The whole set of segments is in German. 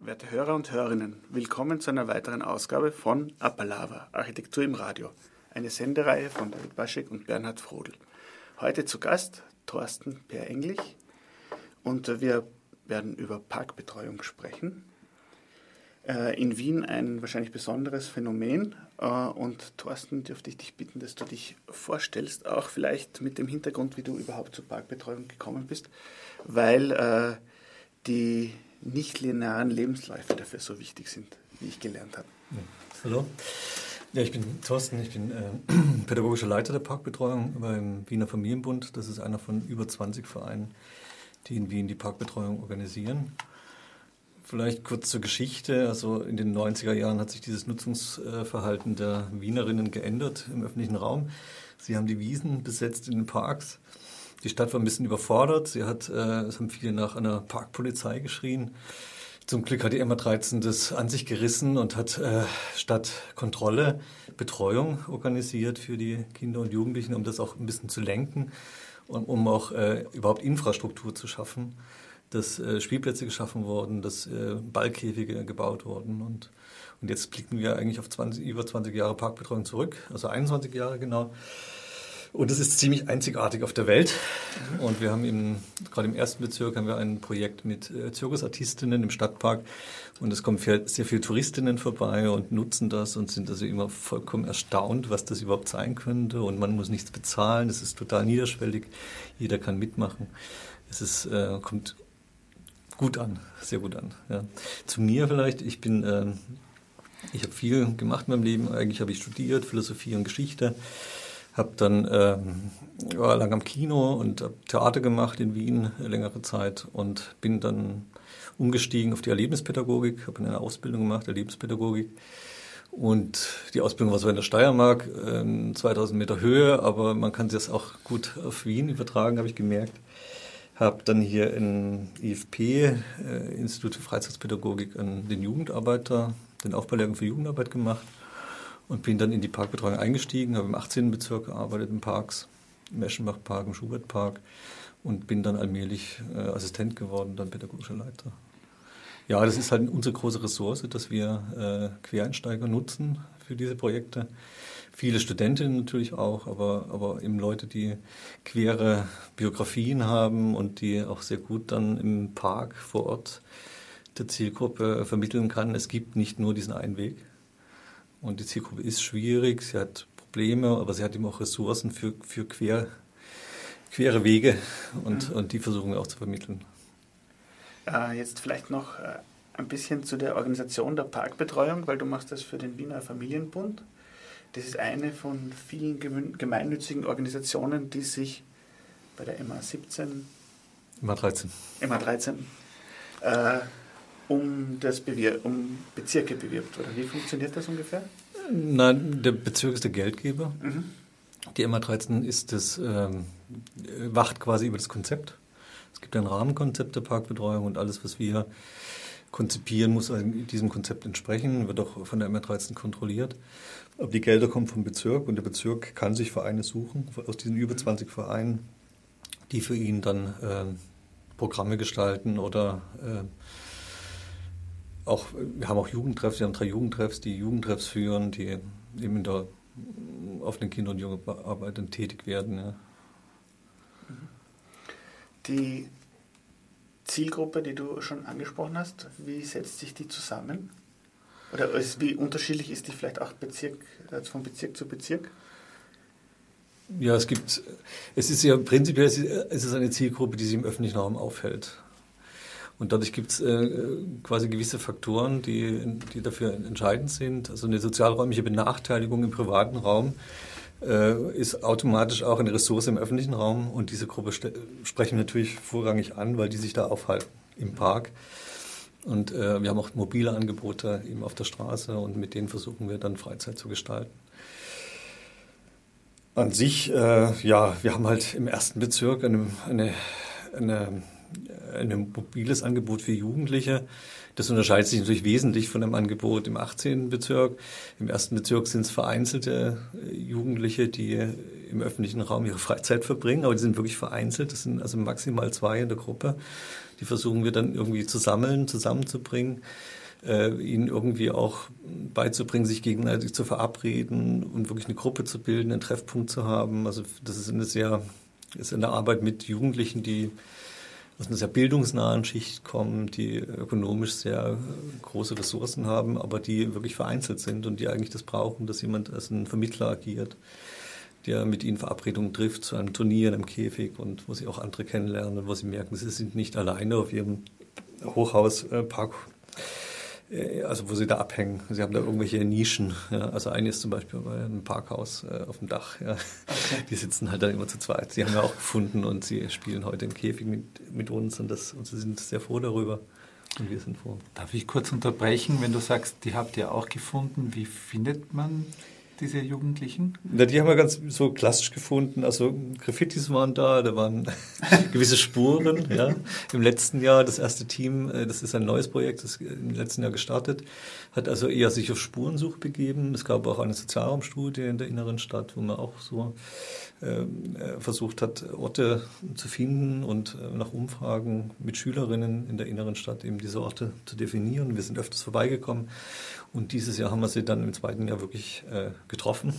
Werte Hörer und Hörerinnen, willkommen zu einer weiteren Ausgabe von Apalava, Architektur im Radio, eine Sendereihe von David Baschek und Bernhard Frodel. Heute zu Gast Torsten Peer-Englich und wir werden über Parkbetreuung sprechen. In Wien ein wahrscheinlich besonderes Phänomen und Torsten, dürfte ich dich bitten, dass du dich vorstellst, auch vielleicht mit dem Hintergrund, wie du überhaupt zur Parkbetreuung gekommen bist, weil die nicht-linearen Lebensläufe dafür so wichtig sind, wie ich gelernt habe. Ja. Hallo, ja, ich bin Torsten, ich bin pädagogischer Leiter der Parkbetreuung beim Wiener Familienbund. Das ist einer von über 20 Vereinen, die in Wien die Parkbetreuung organisieren. Vielleicht kurz zur Geschichte. Also in den 90er Jahren hat sich dieses Nutzungsverhalten der Wienerinnen geändert im öffentlichen Raum. Sie haben die Wiesen besetzt in den Parks. Die Stadt war ein bisschen überfordert. Es haben viele nach einer Parkpolizei geschrien. Zum Glück hat die MA 13 das an sich gerissen und hat Stadtkontrolle, Betreuung organisiert für die Kinder und Jugendlichen, um das auch ein bisschen zu lenken und um auch überhaupt Infrastruktur zu schaffen, dass Spielplätze geschaffen wurden, dass Ballkäfige gebaut wurden. Und jetzt blicken wir eigentlich auf über 20 Jahre Parkbetreuung zurück, also 21 Jahre genau. Und das ist ziemlich einzigartig auf der Welt. Und wir haben gerade im ersten Bezirk haben wir ein Projekt mit Zirkusartistinnen im Stadtpark. Und es kommen sehr viele Touristinnen vorbei und nutzen das und sind also immer vollkommen erstaunt, was das überhaupt sein könnte. Und man muss nichts bezahlen. Es ist total niederschwellig. Jeder kann mitmachen. Es ist, kommt gut an, sehr gut an. Ja. Zu mir vielleicht. Ich habe viel gemacht in meinem Leben. Eigentlich habe ich studiert, Philosophie und Geschichte. Habe dann lange am Kino und Theater gemacht in Wien längere Zeit und bin dann umgestiegen auf die Erlebnispädagogik, habe eine Ausbildung gemacht, Erlebnispädagogik, und die Ausbildung war so in der Steiermark, 2000 Meter Höhe, aber man kann das auch gut auf Wien übertragen, habe ich gemerkt. Habe dann hier im IFP, Institut für Freizeitpädagogik, an den Aufbaulehrer für Jugendarbeit gemacht. Und bin dann in die Parkbetreuung eingestiegen, habe im 18. Bezirk gearbeitet, in Parks, im Eschenbachpark, im Schubertpark, und bin dann allmählich Assistent geworden, dann pädagogischer Leiter. Ja, das ist halt unsere große Ressource, dass wir Quereinsteiger nutzen für diese Projekte. Viele Studentinnen natürlich auch, aber eben Leute, die quere Biografien haben und die auch sehr gut dann im Park vor Ort der Zielgruppe vermitteln kann. Es gibt nicht nur diesen einen Weg. Und die Zielgruppe ist schwierig, sie hat Probleme, aber sie hat eben auch Ressourcen für quere Wege und die versuchen wir auch zu vermitteln. Jetzt vielleicht noch ein bisschen zu der Organisation der Parkbetreuung, weil du machst das für den Wiener Familienbund. Das ist eine von vielen gemeinnützigen Organisationen, die sich bei der MA 13 um Bezirke bewirbt, oder? Wie funktioniert das ungefähr? Nein, der Bezirk ist der Geldgeber. Mhm. Die MA 13 wacht quasi über das Konzept. Es gibt ein Rahmenkonzept der Parkbetreuung und alles, was wir konzipieren, muss diesem Konzept entsprechen, wird auch von der MA 13 kontrolliert. Aber die Gelder kommen vom Bezirk und der Bezirk kann sich Vereine suchen, aus diesen über 20 Vereinen, die für ihn dann Programme gestalten oder wir haben auch Jugendtreffs, wir haben 3 Jugendtreffs, die Jugendtreffs führen, die eben in der offenen Kinder- und Jugendarbeit tätig werden. Ja. Die Zielgruppe, die du schon angesprochen hast, wie setzt sich die zusammen? Oder wie unterschiedlich ist die vielleicht auch von Bezirk zu Bezirk? Ja, es ist eine Zielgruppe, die sich im öffentlichen Raum aufhält. Und dadurch gibt es quasi gewisse Faktoren, die dafür entscheidend sind. Also eine sozialräumliche Benachteiligung im privaten Raum ist automatisch auch eine Ressource im öffentlichen Raum. Und diese Gruppe sprechen wir natürlich vorrangig an, weil die sich da aufhalten im Park. Und wir haben auch mobile Angebote eben auf der Straße und mit denen versuchen wir dann Freizeit zu gestalten. An sich, wir haben halt im ersten Bezirk ein mobiles Angebot für Jugendliche. Das unterscheidet sich natürlich wesentlich von dem Angebot im 18. Bezirk. Im ersten Bezirk sind es vereinzelte Jugendliche, die im öffentlichen Raum ihre Freizeit verbringen, aber die sind wirklich vereinzelt. Das sind also maximal 2 in der Gruppe. Die versuchen wir dann irgendwie zu sammeln, zusammenzubringen, ihnen irgendwie auch beizubringen, sich gegenseitig zu verabreden und wirklich eine Gruppe zu bilden, einen Treffpunkt zu haben. Also das ist eine Arbeit mit Jugendlichen, die aus einer sehr bildungsnahen Schicht kommen, die ökonomisch sehr große Ressourcen haben, aber die wirklich vereinzelt sind und die eigentlich das brauchen, dass jemand als ein Vermittler agiert, der mit ihnen Verabredungen trifft zu einem Turnier, einem Käfig und wo sie auch andere kennenlernen und wo sie merken, sie sind nicht alleine auf ihrem Hochhauspark, also wo sie da abhängen. Sie haben da irgendwelche Nischen. Ja. Also eine ist zum Beispiel bei einem Parkhaus auf dem Dach. Ja. Okay. Die sitzen halt dann immer zu zweit. Die haben wir auch gefunden und sie spielen heute im Käfig mit uns und sie sind sehr froh darüber. Und wir sind froh. Darf ich kurz unterbrechen, wenn du sagst, die habt ihr auch gefunden, wie findet man diese Jugendlichen? Na, die haben wir ganz so klassisch gefunden. Also Graffitis waren da waren gewisse Spuren. Ja. Im letzten Jahr das erste Team, das ist ein neues Projekt, das ist im letzten Jahr gestartet, hat also eher sich auf Spurensuche begeben. Es gab auch eine Sozialraumstudie in der inneren Stadt, wo man auch so versucht hat, Orte zu finden und nach Umfragen mit Schülerinnen in der inneren Stadt eben diese Orte zu definieren. Wir sind öfters vorbeigekommen und dieses Jahr haben wir sie dann im zweiten Jahr wirklich getroffen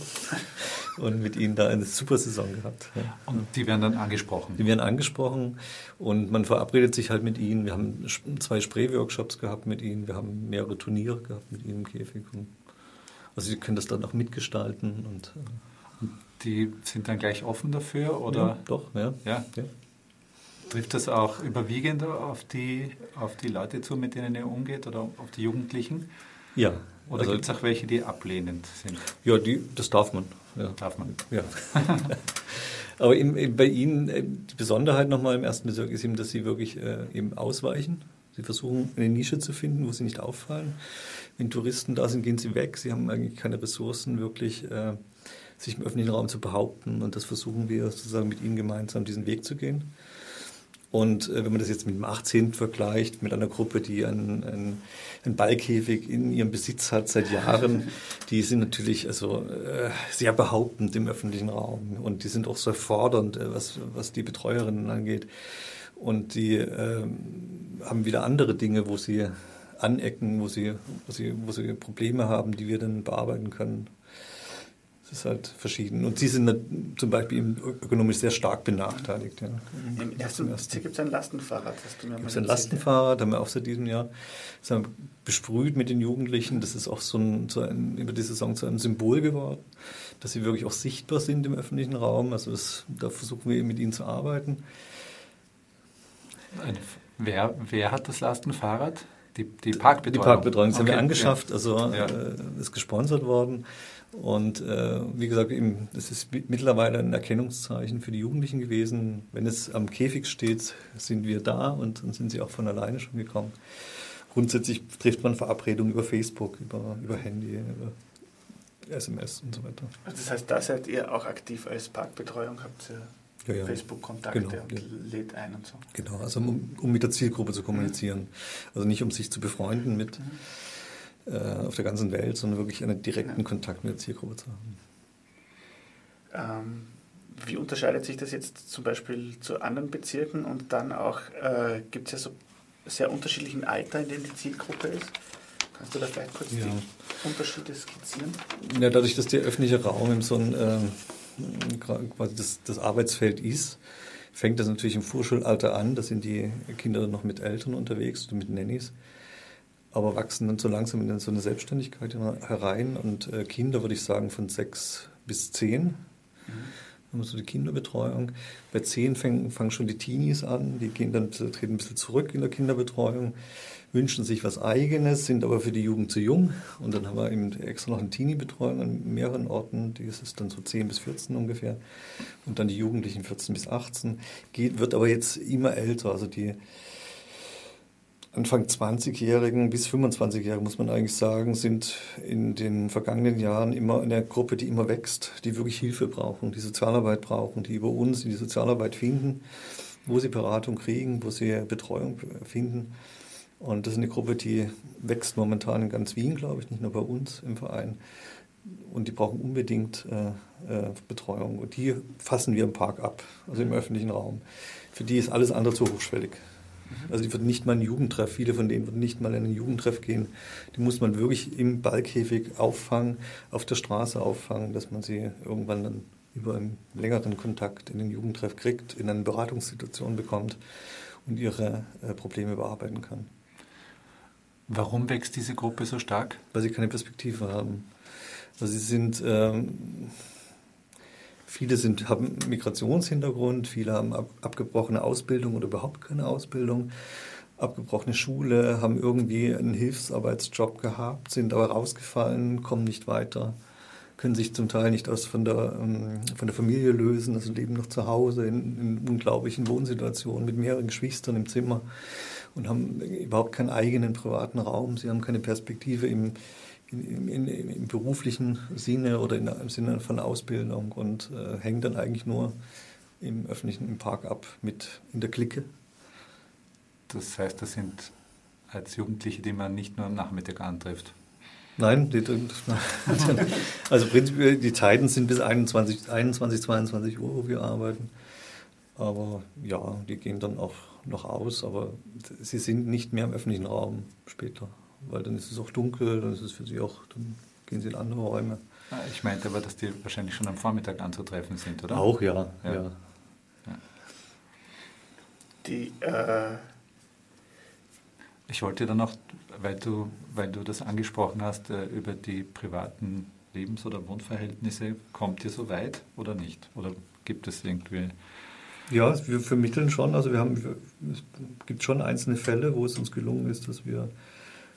und mit ihnen da eine super Saison gehabt. Ja. Und die werden dann angesprochen? Die werden angesprochen und man verabredet sich halt mit ihnen. Wir haben 2 Spray-Workshops gehabt mit ihnen, wir haben mehrere Turniere gehabt mit ihnen im Käfig. Also sie können das dann auch mitgestalten. Und die sind dann gleich offen dafür? Oder? Ja, doch, ja. Ja? Ja. Trifft das auch überwiegend auf die Leute zu, mit denen ihr umgeht oder auf die Jugendlichen? Ja. Oder also, gibt es auch welche, die ablehnend sind? Ja, das darf man. Ja. Darf man. Ja. Aber bei ihnen, die Besonderheit nochmal im ersten Bezirk ist eben, dass sie wirklich eben ausweichen. Sie versuchen, eine Nische zu finden, wo sie nicht auffallen. Wenn Touristen da sind, gehen sie weg. Sie haben eigentlich keine Ressourcen, wirklich sich im öffentlichen Raum zu behaupten. Und das versuchen wir sozusagen mit ihnen gemeinsam, diesen Weg zu gehen. Und wenn man das jetzt mit dem 18. vergleicht, mit einer Gruppe, die einen Ballkäfig in ihrem Besitz hat seit Jahren, die sind natürlich also sehr behauptend im öffentlichen Raum und die sind auch sehr fordernd, was die Betreuerinnen angeht. Und die haben wieder andere Dinge, wo sie anecken, wo sie Probleme haben, die wir dann bearbeiten können. Das ist halt verschieden. Und sie sind zum Beispiel ökonomisch sehr stark benachteiligt. Ja. Hier gibt es ein Lastenfahrrad. Haben wir auch seit diesem Jahr. Das haben wir besprüht mit den Jugendlichen. Das ist auch über die Saison zu einem Symbol geworden, dass sie wirklich auch sichtbar sind im öffentlichen Raum. Also da versuchen wir eben mit ihnen zu arbeiten. Wer hat das Lastenfahrrad? Die Parkbetreuung? Die Parkbetreuung. Das haben wir angeschafft. Also ist gesponsert worden. Und wie gesagt, das ist mittlerweile ein Erkennungszeichen für die Jugendlichen gewesen. Wenn es am Käfig steht, sind wir da und dann sind sie auch von alleine schon gekommen. Grundsätzlich trifft man Verabredungen über Facebook, über Handy, über SMS und so weiter. Also das heißt, da seid ihr auch aktiv als Parkbetreuung, habt ihr ja. Facebook-Kontakte, genau, und lädt ein und so. Genau, also um mit der Zielgruppe zu kommunizieren. Also nicht um sich zu befreunden mit... auf der ganzen Welt, sondern wirklich einen direkten Kontakt mit der Zielgruppe zu haben. Wie unterscheidet sich das jetzt zum Beispiel zu anderen Bezirken? Und dann auch, gibt es ja so sehr unterschiedlichen Alter, in dem die Zielgruppe ist. Kannst du da vielleicht kurz die Unterschiede skizzieren? Ja, dadurch, dass der öffentliche Raum in so ein quasi das Arbeitsfeld ist, fängt das natürlich im Vorschulalter an. Da sind die Kinder noch mit Eltern unterwegs oder mit Nannies. Aber wachsen dann so langsam in so eine Selbstständigkeit herein. Und Kinder, würde ich sagen, von 6 bis 10 haben wir so die Kinderbetreuung. Bei 10 fangen schon die Teenies an, die gehen dann, treten ein bisschen zurück in der Kinderbetreuung, wünschen sich was Eigenes, sind aber für die Jugend zu jung. Und dann haben wir eben extra noch eine Teenie-Betreuung an mehreren Orten, die ist dann so 10 bis 14 ungefähr. Und dann die Jugendlichen 14 bis 18, wird aber jetzt immer älter, also die... Anfang 20-Jährigen bis 25-Jährigen, muss man eigentlich sagen, sind in den vergangenen Jahren immer eine Gruppe, die immer wächst, die wirklich Hilfe brauchen, die Sozialarbeit brauchen, die über uns in die Sozialarbeit finden, wo sie Beratung kriegen, wo sie Betreuung finden. Und das ist eine Gruppe, die wächst momentan in ganz Wien, glaube ich, nicht nur bei uns im Verein. Und die brauchen unbedingt Betreuung. Und die fassen wir im Park ab, also im öffentlichen Raum. Für die ist alles andere zu hochschwellig. Also die wird nicht mal in den Jugendtreff, viele von denen würden nicht mal in den Jugendtreff gehen. Die muss man wirklich im Ballkäfig auffangen, auf der Straße auffangen, dass man sie irgendwann dann über einen längeren Kontakt in den Jugendtreff kriegt, in eine Beratungssituation bekommt und ihre Probleme bearbeiten kann. Warum wächst diese Gruppe so stark? Weil sie keine Perspektive haben. Also viele haben Migrationshintergrund, viele haben abgebrochene Ausbildung oder überhaupt keine Ausbildung, abgebrochene Schule, haben irgendwie einen Hilfsarbeitsjob gehabt, sind aber rausgefallen, kommen nicht weiter, können sich zum Teil nicht von der Familie lösen, also leben noch zu Hause in unglaublichen Wohnsituationen mit mehreren Geschwistern im Zimmer und haben überhaupt keinen eigenen privaten Raum. Sie haben keine Perspektive im beruflichen Sinne oder im Sinne von Ausbildung und hängen dann eigentlich nur im Park ab, mit in der Clique. Das heißt, das sind als Jugendliche, die man nicht nur am Nachmittag antrifft? Nein, also prinzipiell die Zeiten sind bis 21, 22 Uhr, wo wir arbeiten. Aber ja, die gehen dann auch noch aus, aber sie sind nicht mehr im öffentlichen Raum später. Weil dann ist es auch dunkel, dann ist es für sie auch, dann gehen sie in andere Räume. Ich meinte aber, dass die wahrscheinlich schon am Vormittag anzutreffen sind, oder? Auch, ja. Ich wollte dann noch, weil du das angesprochen hast, über die privaten Lebens- oder Wohnverhältnisse, kommt ihr so weit oder nicht? Oder gibt es irgendwie... Ja, wir vermitteln schon, also es gibt schon einzelne Fälle, wo es uns gelungen ist, dass wir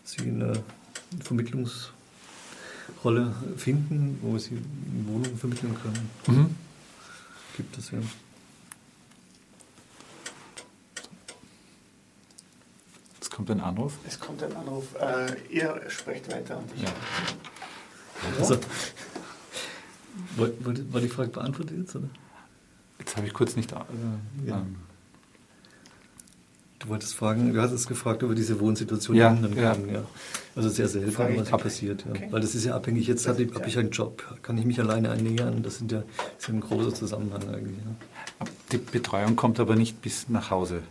sie in eine Vermittlungsrolle finden, wo wir sie in Wohnungen vermitteln können. Mhm. Gibt es ja. Es kommt ein Anruf. Ihr sprecht weiter und ich. Ja. Also, war die Frage beantwortet jetzt, oder? Jetzt habe ich kurz nicht... Ja. Du hattest gefragt über diese Wohnsituation. Ja, ja. Also sehr selten, was passiert. Ja. Okay. Weil das ist ja abhängig. Jetzt habe ich einen Job, kann ich mich alleine ernähren. Das ist ja ein großer Zusammenhang eigentlich. Ja. Die Betreuung kommt aber nicht bis nach Hause?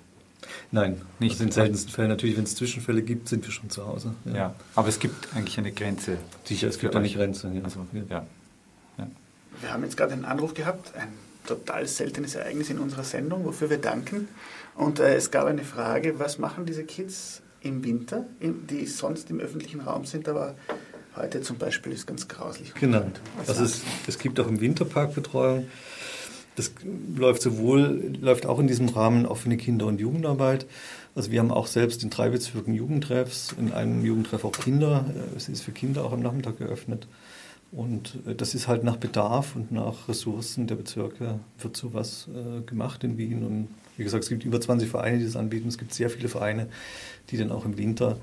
Nein, nicht. Also in seltensten Fällen. Natürlich, wenn es Zwischenfälle gibt, sind wir schon zu Hause. Ja, ja, aber es gibt eigentlich eine Grenze. Sicher, es gibt eine Grenze. Ja. Also, ja. Wir haben jetzt gerade einen Anruf gehabt, ein total seltenes Ereignis in unserer Sendung, wofür wir danken. Und es gab eine Frage, was machen diese Kids im Winter, die sonst im öffentlichen Raum sind, aber heute zum Beispiel ist ganz grauslich. Genau, also es gibt auch im Winterpark Betreuung. Das läuft auch in diesem Rahmen offene Kinder- und Jugendarbeit. Also wir haben auch selbst in 3 Bezirken Jugendtreffs, in einem Jugendtreff auch Kinder. Es ist für Kinder auch am Nachmittag geöffnet. Und das ist halt nach Bedarf und nach Ressourcen der Bezirke wird sowas gemacht in Wien. Und wie gesagt, es gibt über 20 Vereine, die das anbieten. Es gibt sehr viele Vereine, die dann auch im Winter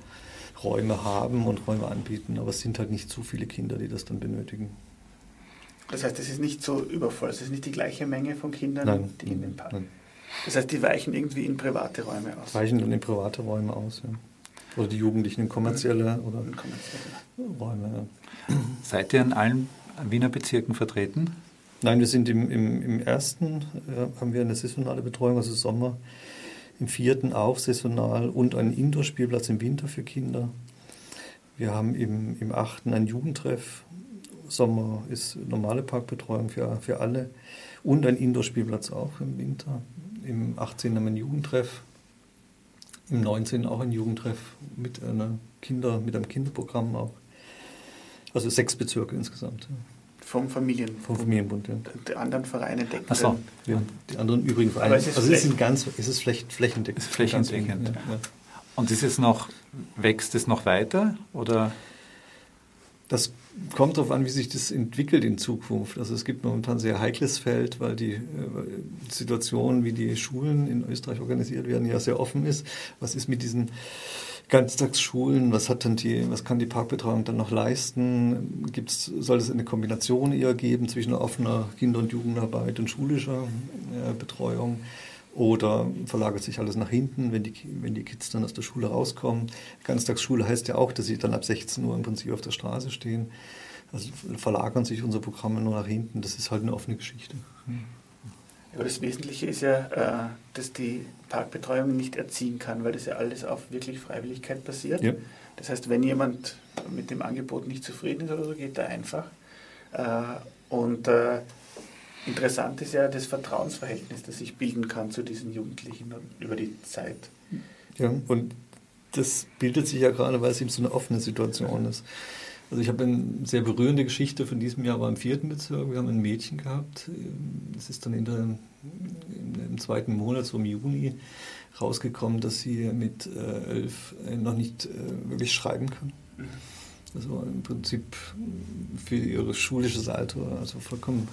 Räume haben und Räume anbieten. Aber es sind halt nicht so viele Kinder, die das dann benötigen. Das heißt, es ist nicht so übervoll. Es ist nicht die gleiche Menge von Kindern, die in den Park. Nein. Das heißt, die weichen irgendwie in private Räume aus. Ja. Oder die Jugendlichen in kommerzielle Räume. Ja. Seid ihr in allen Wiener Bezirken vertreten? Nein, wir sind im ersten, haben wir eine saisonale Betreuung, also Sommer, im 4. auch saisonal und einen Indoor-Spielplatz im Winter für Kinder. Wir haben im 8. einen Jugendtreff, Sommer ist normale Parkbetreuung für alle und ein Indoor-Spielplatz auch im Winter. Im 18. haben wir einen Jugendtreff. Im 19. auch ein Jugendtreff mit einem Kinderprogramm auch. Also 6 Bezirke insgesamt. Ja. Vom Familienbund, ja. Die anderen Vereine decken. Ach so, ja, die anderen übrigen Vereine. Es ist flächendeckend. Ja. Ja. Und wächst es noch weiter? Oder? Das kommt darauf an, wie sich das entwickelt in Zukunft. Also es gibt momentan ein sehr heikles Feld, weil die Situation, wie die Schulen in Österreich organisiert werden, ja sehr offen ist. Was ist mit diesen Ganztagsschulen? Was kann die Parkbetreuung dann noch leisten? Soll es eine Kombination eher geben zwischen offener Kinder- und Jugendarbeit und schulischer Betreuung? Oder verlagert sich alles nach hinten, wenn die Kids dann aus der Schule rauskommen? Ganztagsschule heißt ja auch, dass sie dann ab 16 Uhr im Prinzip auf der Straße stehen. Also verlagern sich unsere Programme nur nach hinten. Das ist halt eine offene Geschichte. Aber das Wesentliche ist ja, dass die Parkbetreuung nicht erziehen kann, weil das ja alles auf wirklich Freiwilligkeit basiert. Ja. Das heißt, wenn jemand mit dem Angebot nicht zufrieden ist oder so, geht er einfach. Und interessant ist ja das Vertrauensverhältnis, das sich bilden kann zu diesen Jugendlichen über die Zeit. Ja, und das bildet sich ja gerade, weil es eben so eine offene Situation ist. Also ich habe eine sehr berührende Geschichte von diesem Jahr, war im 4. Bezirk. Wir haben ein Mädchen gehabt, es ist dann im 2. Monat, so im Juni, rausgekommen, dass sie mit 11 noch nicht wirklich schreiben kann. Das war im Prinzip für ihr schulisches Alter, also vollkommen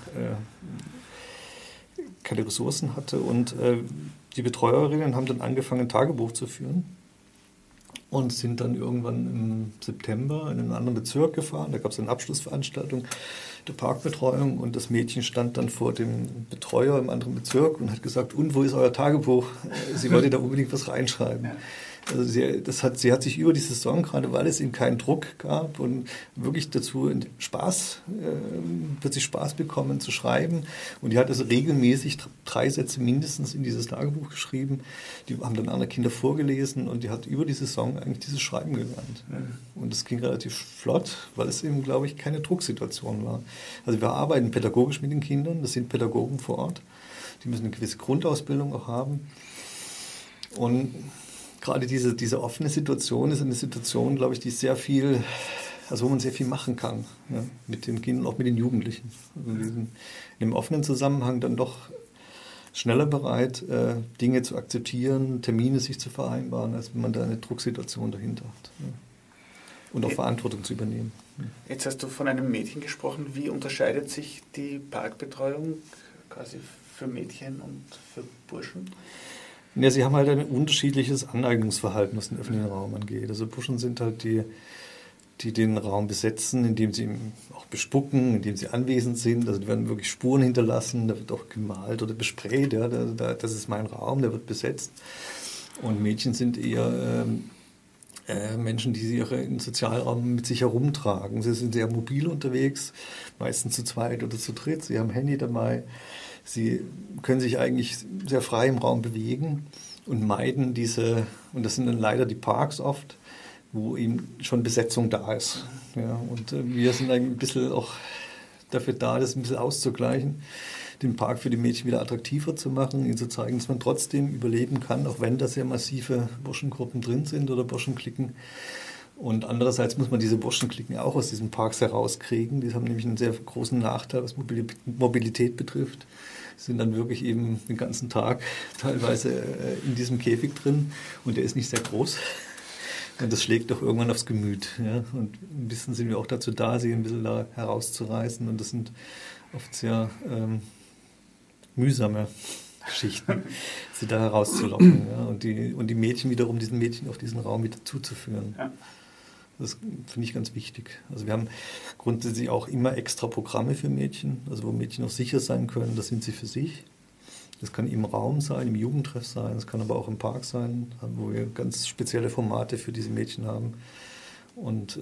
keine Ressourcen hatte. Und die Betreuerinnen haben dann angefangen, ein Tagebuch zu führen. Und sind dann irgendwann im September in einen anderen Bezirk gefahren. Da gab es eine Abschlussveranstaltung der Parkbetreuung und das Mädchen stand dann vor dem Betreuer im anderen Bezirk und hat gesagt, und wo ist euer Tagebuch? Sie wollte da unbedingt was reinschreiben. Also sie hat sich über die Saison, gerade weil es eben keinen Druck gab und wirklich dazu plötzlich Spaß bekommen zu schreiben. Und die hat also regelmäßig 3 Sätze mindestens in dieses Tagebuch geschrieben. Die haben dann andere Kinder vorgelesen und die hat über die Saison eigentlich dieses Schreiben gelernt. Und das ging relativ flott, weil es eben, glaube ich, keine Drucksituation war. Also wir arbeiten pädagogisch mit den Kindern, das sind Pädagogen vor Ort. Die müssen eine gewisse Grundausbildung auch haben. Und gerade diese offene Situation ist eine Situation, glaube ich, die sehr viel, also wo man sehr viel machen kann, ja, mit den Kindern, auch mit den Jugendlichen. Also in dem offenen Zusammenhang dann doch schneller bereit, Dinge zu akzeptieren, Termine sich zu vereinbaren, als wenn man da eine Drucksituation dahinter hat. Ja. Und auch Verantwortung zu übernehmen. Jetzt hast du von einem Mädchen gesprochen. Wie unterscheidet sich die Parkbetreuung quasi für Mädchen und für Burschen? Ja, sie haben halt ein unterschiedliches Aneignungsverhalten, was den öffentlichen Raum angeht. Also Burschen sind halt die den Raum besetzen, indem sie ihn auch bespucken, indem sie anwesend sind. Also da werden wirklich Spuren hinterlassen, da wird auch gemalt oder besprayt. Ja, das ist mein Raum, der wird besetzt. Und Mädchen sind eher Menschen, die sie ihren Sozialraum mit sich herumtragen. Sie sind sehr mobil unterwegs, meistens zu zweit oder zu dritt. Sie haben Handy dabei. Sie können sich eigentlich sehr frei im Raum bewegen und meiden und das sind dann leider die Parks oft, wo eben schon Besetzung da ist. Ja, und wir sind eigentlich ein bisschen auch dafür da, das ein bisschen auszugleichen, den Park für die Mädchen wieder attraktiver zu machen, ihnen zu zeigen, dass man trotzdem überleben kann, auch wenn da sehr massive Burschengruppen drin sind oder Burschenklicken. Und andererseits muss man diese Burschenklicken auch aus diesen Parks herauskriegen. Die haben nämlich einen sehr großen Nachteil, was Mobilität betrifft. Sie sind dann wirklich eben den ganzen Tag teilweise in diesem Käfig drin und der ist nicht sehr groß. Und das schlägt doch irgendwann aufs Gemüt. Ja? Und ein bisschen sind wir auch dazu da, sie ein bisschen da herauszureißen. Und das sind oft sehr mühsame Geschichten, sie da herauszulocken. Ja? Und die Mädchen wiederum, diesen Mädchen auf diesen Raum wieder zuzuführen. Ja. Das finde ich ganz wichtig. Also wir haben grundsätzlich auch immer extra Programme für Mädchen, also wo Mädchen auch sicher sein können, das sind sie für sich. Das kann im Raum sein, im Jugendtreff sein, das kann aber auch im Park sein, wo wir ganz spezielle Formate für diese Mädchen haben. Und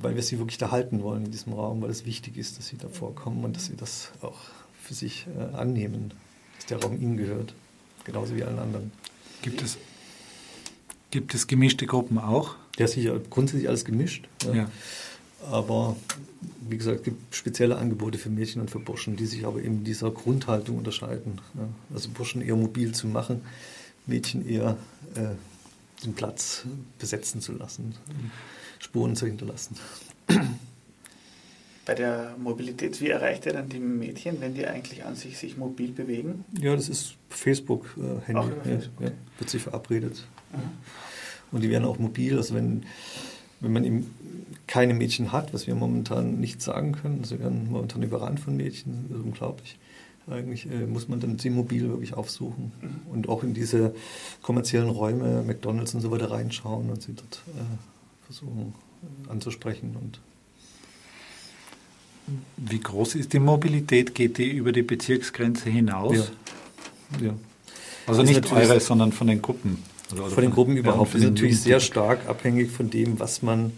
weil wir sie wirklich da halten wollen in diesem Raum, weil es wichtig ist, dass sie da vorkommen und dass sie das auch für sich annehmen, dass der Raum ihnen gehört, genauso wie allen anderen. Gibt es gemischte Gruppen auch? Ja, sicher, grundsätzlich alles gemischt. Ja. Ja. Aber wie gesagt, es gibt spezielle Angebote für Mädchen und für Burschen, die sich aber eben dieser Grundhaltung unterscheiden. Ja. Also Burschen eher mobil zu machen, Mädchen eher den Platz besetzen zu lassen, Spuren zu hinterlassen. Bei der Mobilität, wie erreicht ihr dann die Mädchen, wenn die eigentlich an sich mobil bewegen? Ja, das ist Facebook, Handy. Auch über Facebook. Ja, wird sich verabredet. Mhm. Und die werden auch mobil, also wenn man eben keine Mädchen hat, was wir momentan nicht sagen können, also wir werden momentan überrannt von Mädchen, das ist unglaublich, eigentlich muss man dann sie mobil wirklich aufsuchen und auch in diese kommerziellen Räume, McDonalds und so weiter reinschauen und sie dort versuchen anzusprechen. Und wie groß ist die Mobilität? Geht die über die Bezirksgrenze hinaus? Ja. Also nicht eure, sondern von den Gruppen? Oder von den Gruppen überhaupt. Das ist natürlich sehr stark abhängig von dem, was man,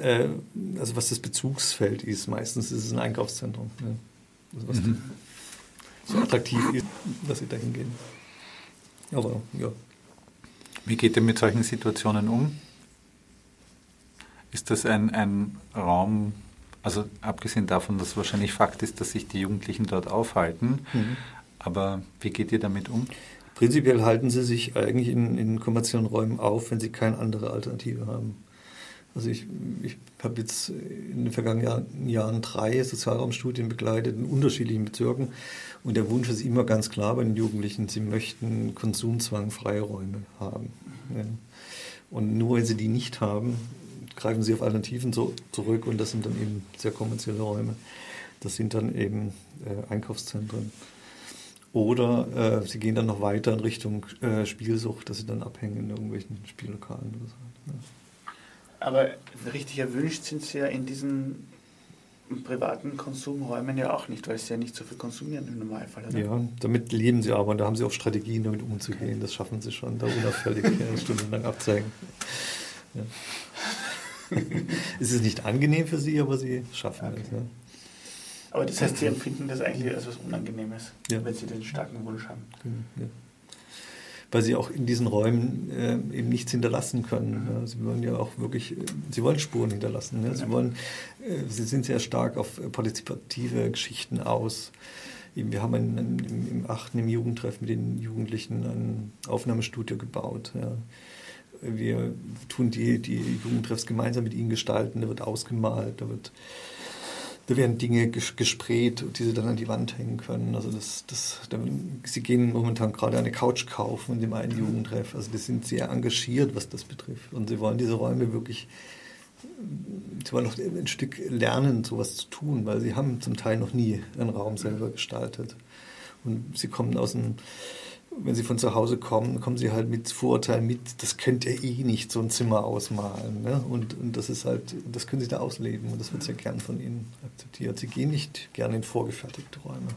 also was das Bezugsfeld ist. Meistens ist es ein Einkaufszentrum. Ja. Also was so attraktiv ist, dass sie da hingehen. Aber ja. Wie geht ihr mit solchen Situationen um? Ist das ein Raum, also abgesehen davon, dass wahrscheinlich Fakt ist, dass sich die Jugendlichen dort aufhalten, aber wie geht ihr damit um? Prinzipiell halten sie sich eigentlich in kommerziellen Räumen auf, wenn sie keine andere Alternative haben. Also ich habe jetzt in den vergangenen Jahren 3 Sozialraumstudien begleitet in unterschiedlichen Bezirken und der Wunsch ist immer ganz klar bei den Jugendlichen, sie möchten konsumzwangfreie Räume haben. Ja. Und nur wenn sie die nicht haben, greifen sie auf Alternativen zurück und das sind dann eben sehr kommerzielle Räume. Das sind dann eben Einkaufszentren. Oder sie gehen dann noch weiter in Richtung Spielsucht, dass sie dann abhängen in irgendwelchen Spiellokalen oder so. Ja. Aber richtig erwünscht sind sie ja in diesen privaten Konsumräumen ja auch nicht, weil sie ja nicht so viel konsumieren im Normalfall. Oder? Ja, damit leben sie aber und da haben sie auch Strategien, damit umzugehen. Okay. Das schaffen sie schon, da unauffällig stundenlang abzeigen. Ja. Es ist nicht angenehm für sie, aber sie schaffen es. Okay. Ja. Aber das heißt, sie empfinden das eigentlich als was Unangenehmes, wenn sie den starken Wunsch haben. Ja. Weil sie auch in diesen Räumen eben nichts hinterlassen können. Ja. Sie wollen ja auch wirklich, sie wollen Spuren hinterlassen. Ja. Sie sind sehr stark auf partizipative Geschichten aus. Eben, wir haben im 8. im Jugendtreff mit den Jugendlichen ein Aufnahmestudio gebaut. Ja. Wir tun die Jugendtreffs gemeinsam mit ihnen gestalten, da wird ausgemalt, da werden Dinge gespräht, die sie dann an die Wand hängen können. Also sie gehen momentan gerade eine Couch kaufen in dem einen Jugendtreff. Also wir sind sehr engagiert, was das betrifft. Und sie wollen diese Räume wirklich, sie wollen noch ein Stück lernen, sowas zu tun, weil sie haben zum Teil noch nie einen Raum selber gestaltet. Und sie kommen wenn sie von zu Hause kommen, kommen sie halt mit Vorurteilen mit, das könnt ihr eh nicht so ein Zimmer ausmalen. Ne? Und das ist halt, das können sie da ausleben und das wird sehr gern von ihnen akzeptiert. Sie gehen nicht gerne in vorgefertigte Räume.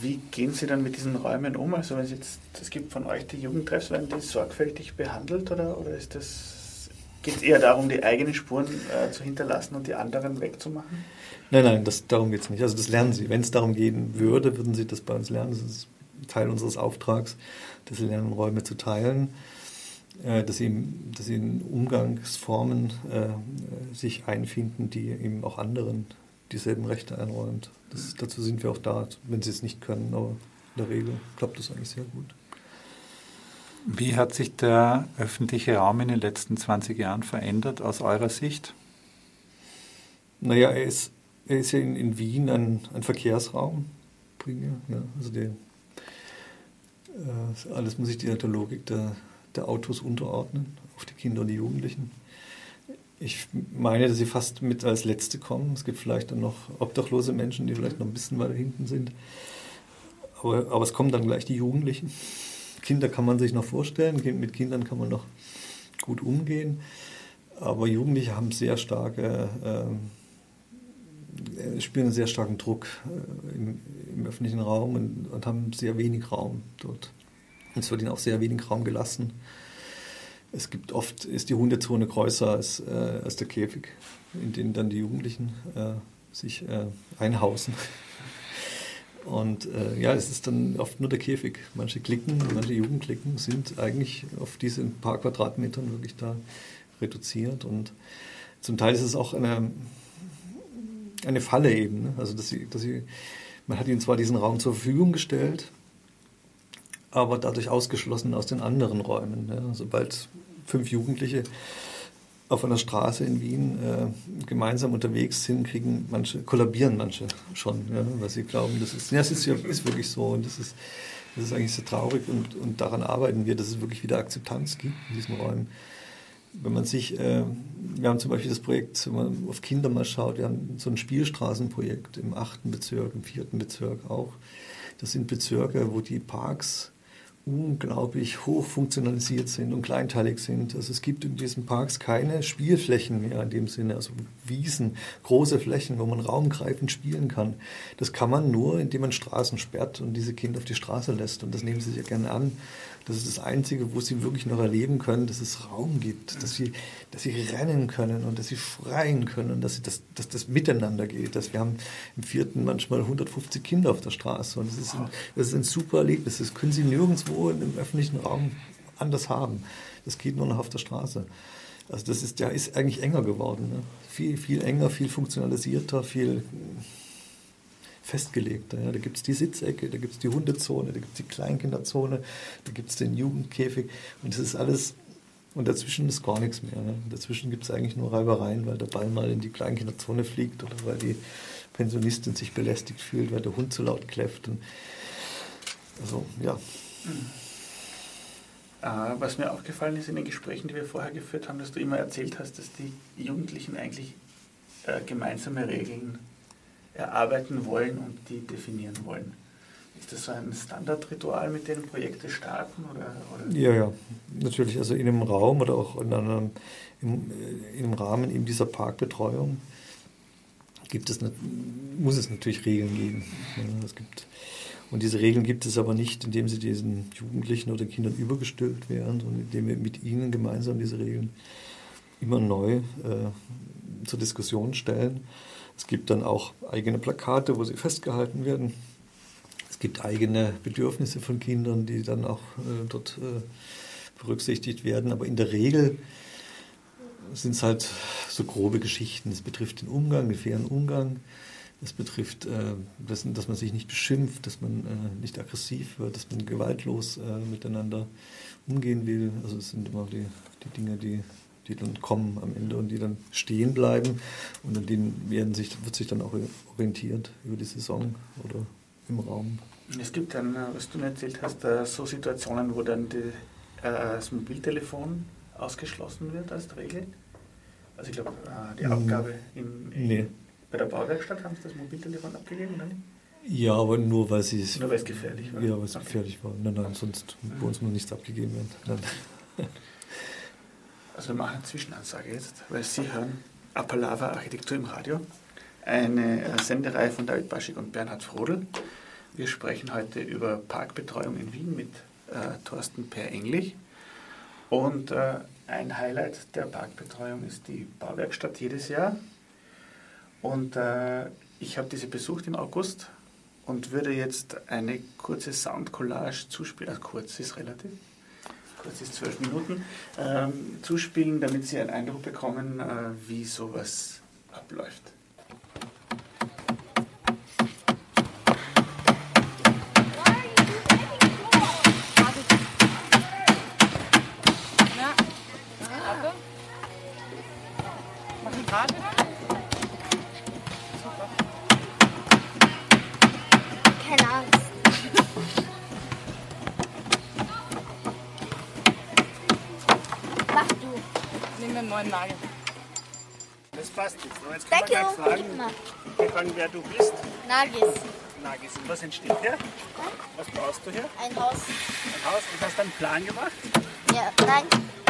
Wie gehen Sie dann mit diesen Räumen um? Also wenn es gibt von euch die Jugendtreffs, werden die sorgfältig behandelt oder ist das... Geht es eher darum, die eigenen Spuren zu hinterlassen und die anderen wegzumachen? Nein, darum geht es nicht. Also das lernen sie. Wenn es darum gehen würde, würden sie das bei uns lernen. Das ist Teil unseres Auftrags, dass sie lernen, Räume zu teilen, dass sie in Umgangsformen sich einfinden, die eben auch anderen dieselben Rechte einräumt. Dazu sind wir auch da, wenn sie es nicht können, aber in der Regel klappt das eigentlich sehr gut. Wie hat sich der öffentliche Raum in den letzten 20 Jahren verändert aus eurer Sicht? Naja, er ist ja in Wien ein Verkehrsraum. Ja, also alles muss sich der Logik der Autos unterordnen, auf die Kinder und die Jugendlichen. Ich meine, dass sie fast mit als Letzte kommen. Es gibt vielleicht dann noch obdachlose Menschen, die vielleicht noch ein bisschen weiter hinten sind. Aber es kommen dann gleich die Jugendlichen. Kinder kann man sich noch vorstellen, mit Kindern kann man noch gut umgehen. Aber Jugendliche haben sehr starke... spüren einen sehr starken Druck im öffentlichen Raum und haben sehr wenig Raum dort. Es wird ihnen auch sehr wenig Raum gelassen. Es gibt oft, ist die Hundezone größer als der Käfig, in den dann die Jugendlichen sich einhausen. Und es ist dann oft nur der Käfig. Manche Jugendklicken sind eigentlich auf diese paar Quadratmetern wirklich da reduziert. Und zum Teil ist es auch eine Falle eben, ne? Also man hat ihnen zwar diesen Raum zur Verfügung gestellt, aber dadurch ausgeschlossen aus den anderen Räumen. Ne? Sobald 5 Jugendliche auf einer Straße in Wien gemeinsam unterwegs sind, kollabieren manche schon, ja? Weil sie glauben, das ist wirklich so und das ist eigentlich so traurig und daran arbeiten wir, dass es wirklich wieder Akzeptanz gibt in diesen Räumen. Wenn man sich, wir haben zum Beispiel das Projekt, wenn man auf Kinder mal schaut, wir haben so ein Spielstraßenprojekt im 8. Bezirk, im 4. Bezirk auch. Das sind Bezirke, wo die Parks unglaublich hochfunktionalisiert sind und kleinteilig sind. Also es gibt in diesen Parks keine Spielflächen mehr in dem Sinne, also Wiesen, große Flächen, wo man raumgreifend spielen kann. Das kann man nur, indem man Straßen sperrt und diese Kinder auf die Straße lässt. Und das nehmen sie sich ja gerne an. Das ist das Einzige, wo sie wirklich noch erleben können, dass es Raum gibt, dass sie rennen können und dass sie schreien können, dass das miteinander geht. Dass wir haben im Vierten manchmal 150 Kinder auf der Straße und das ist ein super Erlebnis. Das können sie nirgendwo im öffentlichen Raum anders haben. Das geht nur noch auf der Straße. Also der ist eigentlich enger geworden. Ne? Viel, viel enger, viel funktionalisierter, viel festgelegter. Ja. Da gibt es die Sitzecke, da gibt es die Hundezone, da gibt es die Kleinkinderzone, da gibt es den Jugendkäfig und das ist alles, und dazwischen ist gar nichts mehr. Ne? Dazwischen gibt es eigentlich nur Reibereien, weil der Ball mal in die Kleinkinderzone fliegt oder weil die Pensionistin sich belästigt fühlt, weil der Hund zu laut kläfft. Also, ja. Was mir aufgefallen ist in den Gesprächen, die wir vorher geführt haben, dass du immer erzählt hast, dass die Jugendlichen eigentlich gemeinsame Regeln erarbeiten wollen und die definieren wollen. Ist das so ein Standardritual, mit dem Projekte starten? Oder? Ja, natürlich. Also in einem Raum oder auch im Rahmen eben dieser Parkbetreuung muss es natürlich Regeln geben. Und diese Regeln gibt es aber nicht, indem sie diesen Jugendlichen oder Kindern übergestülpt werden, sondern indem wir mit ihnen gemeinsam diese Regeln immer neu zur Diskussion stellen. Es gibt dann auch eigene Plakate, wo sie festgehalten werden. Es gibt eigene Bedürfnisse von Kindern, die dann auch dort berücksichtigt werden. Aber in der Regel sind es halt so grobe Geschichten. Es betrifft den Umgang, den fairen Umgang. Es betrifft, dass man sich nicht beschimpft, dass man nicht aggressiv wird, dass man gewaltlos miteinander umgehen will. Also es sind immer die Dinge, die dann kommen am Ende und die dann stehen bleiben. Und an denen wird sich dann auch orientiert über die Saison oder im Raum. Es gibt dann, was du mir erzählt hast, so Situationen, wo dann das Mobiltelefon ausgeschlossen wird als Regel. Also ich glaube, die Abgabe bei der Bauwerkstadt haben sie das Mobiltelefon abgegeben, oder nicht? Ja, aber nur, weil es gefährlich war. Ja, weil es gefährlich war. Nein, sonst bei uns noch nichts abgegeben werden. Also wir machen eine Zwischenansage jetzt, weil Sie hören Apalava Architektur im Radio, eine Sendereihe von David Baschek und Bernhard Frodel. Wir sprechen heute über Parkbetreuung in Wien mit Torsten Peer-Englich. Und ein Highlight der Parkbetreuung ist die Bauwerkstatt jedes Jahr. Und ich habe diese besucht im August und würde jetzt eine kurze Soundcollage zuspielen. Kurz ist relativ. Das ist 12 Minuten, zuspielen, damit Sie einen Eindruck bekommen, wie sowas abläuft. Das passt jetzt. Aber jetzt können wir fragen, wer du bist. Nagis. Und was entsteht hier? Was baust du hier? Ein Haus. Ein Haus? Und hast du einen Plan gemacht? Ja, nein.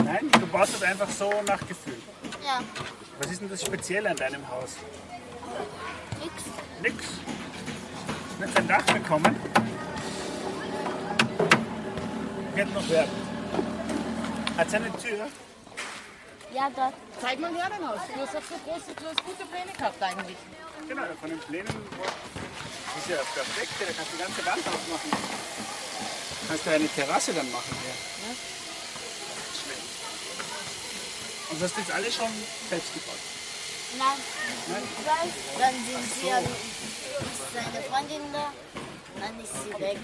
Nein? Du baust das einfach so nach Gefühl? Ja. Was ist denn das Spezielle an deinem Haus? Nix. Hast du nicht ein Dach bekommen? Wird noch werden. Hat es eine Tür? Ja, dort. Zeig mal her dein Haus. Du hast auch so große, gute Pläne gehabt eigentlich. Genau, von den Plänen. Das ist ja perfekt, da kannst du die ganze Wand aufmachen. Kannst du eine Terrasse dann machen hier. Ja. Schlecht. Und hast du jetzt alle schon selbst gebaut? Nein. Dann sind sie ja seine Freundin da. Dann ist sie weg.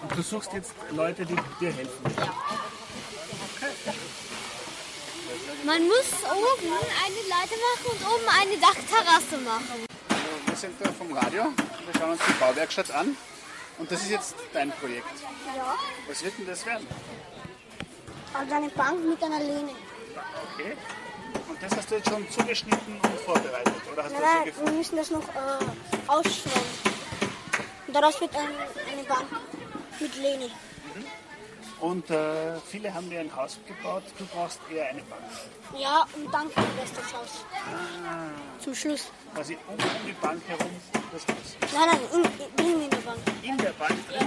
Und du suchst jetzt Leute, die dir helfen? Ja. Okay. Man muss oben eine Leiter machen und oben eine Dachterrasse machen. Wir sind da vom Radio, wir schauen uns die Bauwerkstatt an und das ist jetzt dein Projekt. Ja. Was wird denn das werden? Also eine Bank mit einer Lehne. Okay. Und das hast du jetzt schon zugeschnitten und vorbereitet? Oder hast Nein, du das so wir müssen das noch ausschneiden. Und daraus wird eine Bank mit Lehne. Mhm. Und viele haben dir ein Haus gebaut, du brauchst eher eine Bank. Ja, und dann kommt das Haus. Zum Schluss. Quasi um die Bank herum das Haus. Nein, in der Bank. In der Bank? Ja.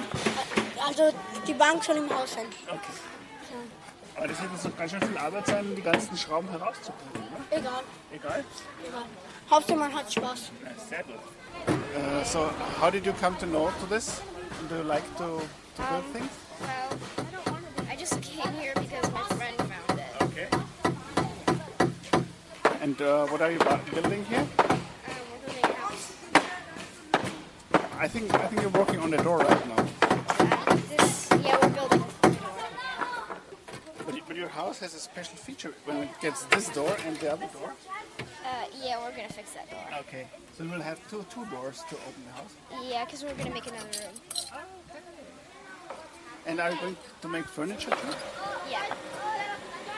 Also die Bank soll im Haus sein. Okay. Ja. Aber das wird jetzt doch ganz schön viel Arbeit sein, die ganzen Schrauben herauszubringen, ne? Egal. Egal? Egal. Hauptsache man hat Spaß. Ja, sehr gut. So, how did you come to know to this? Do you like to build things? Well, I just came here because my friend found it. Okay. And what are you building here? We're building a house. I think you're working on the door right now. We're building a door. But your house has a special feature when it gets this door and the other door. We're gonna fix that door. Okay. So we'll have two doors to open the house. Yeah, because we're gonna make another room. Okay. And are you going to make furniture too? Yeah.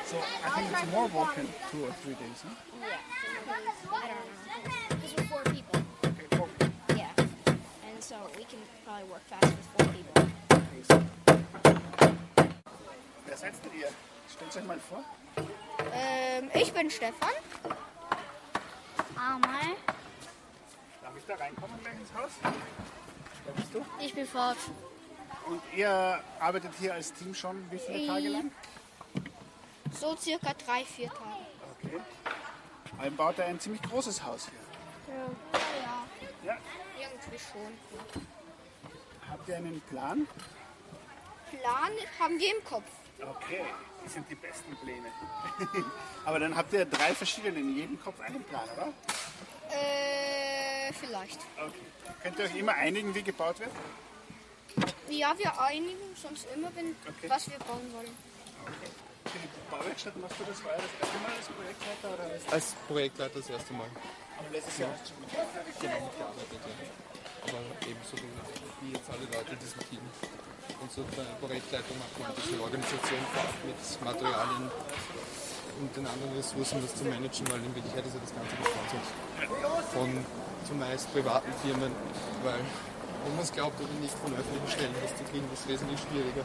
So I think it's more work in 2 or 3 days, huh? Yeah. I don't know. Because we're 4 people. Okay, 4. Yeah. And so we can probably work fast with 4 people. Wer seid ihr? Stellt euch mal vor. Ich bin Stefan. Amal. Darf ich da reinkommen gleich ins Haus? Wer bist du? Ich bin Ford. Und ihr arbeitet hier als Team schon wie viele Tage lang? So circa 3-4 Tage. Okay. Ihr baut ja ein ziemlich großes Haus hier. Ja. Irgendwie schon. Habt ihr einen Plan? Plan haben wir im Kopf. Okay, das sind die besten Pläne. Aber dann habt ihr 3 verschiedene, in jedem Kopf einen Plan, oder? Vielleicht. Okay. Könnt ihr euch immer einigen, wie gebaut wird? Ja, wir einigen uns immer, was wir bauen wollen. Okay. Für die BauwerkStadt machst du das vorher das erste Mal als Projektleiter? Oder als Projektleiter das erste Mal. Aber letztes Jahr hast du schon mitgearbeitet? Genau, mitgearbeitet, ja. Aber ebenso wie jetzt alle Leute, die sind Team. Und so bei der Projektleitung macht man ein bisschen Organisation mit Materialien und den anderen Ressourcen, das zu managen, weil in Wirklichkeit ist ja das Ganze gesponsert von zumeist privaten Firmen, weil wenn man es glaubt oder nicht von öffentlichen Stellen was zu kriegen, ist wesentlich schwieriger,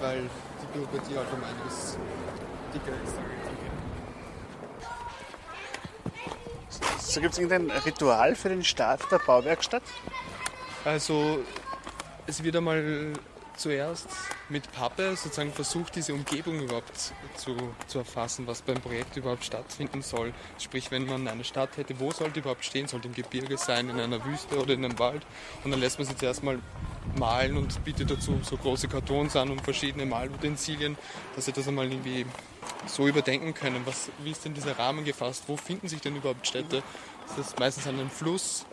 weil die Bürokratie halt um einiges dicker ist. So, gibt es irgendein Ritual für den Start der BauwerkStadt? Also es wird einmal zuerst mit Pappe sozusagen versucht, diese Umgebung überhaupt zu erfassen, was beim Projekt überhaupt stattfinden soll. Sprich, wenn man eine Stadt hätte, wo sollte überhaupt stehen? Sollte im Gebirge sein, in einer Wüste oder in einem Wald? Und dann lässt man sie zuerst mal malen und bietet dazu so große Kartons an und verschiedene Malutensilien, dass sie das einmal irgendwie so überdenken können. Wie ist denn dieser Rahmen gefasst? Wo finden sich denn überhaupt Städte? Das ist meistens an einem Fluss,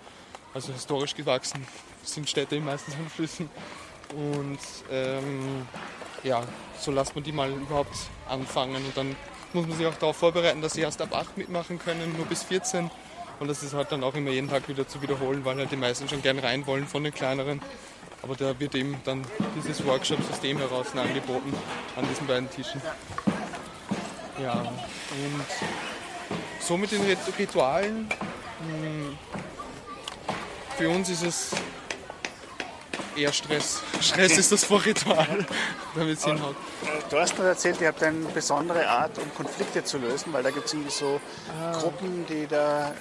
also historisch gewachsen sind Städte meistens an Flüssen. Und so lässt man die mal überhaupt anfangen und dann muss man sich auch darauf vorbereiten, dass sie erst ab 8 mitmachen können, nur bis 14. Und das ist halt dann auch immer jeden Tag wieder zu wiederholen, weil halt die meisten schon gern rein wollen von den kleineren. Aber da wird eben dann dieses Workshop-System heraus angeboten an diesen beiden Tischen. Ja, und so mit den Ritualen. Für uns ist es eher Stress. Stress ist das Vorritual, damit es hinhaut. Torsten hat erzählt, ihr habt eine besondere Art, um Konflikte zu lösen, weil da gibt es irgendwie so Gruppen, die da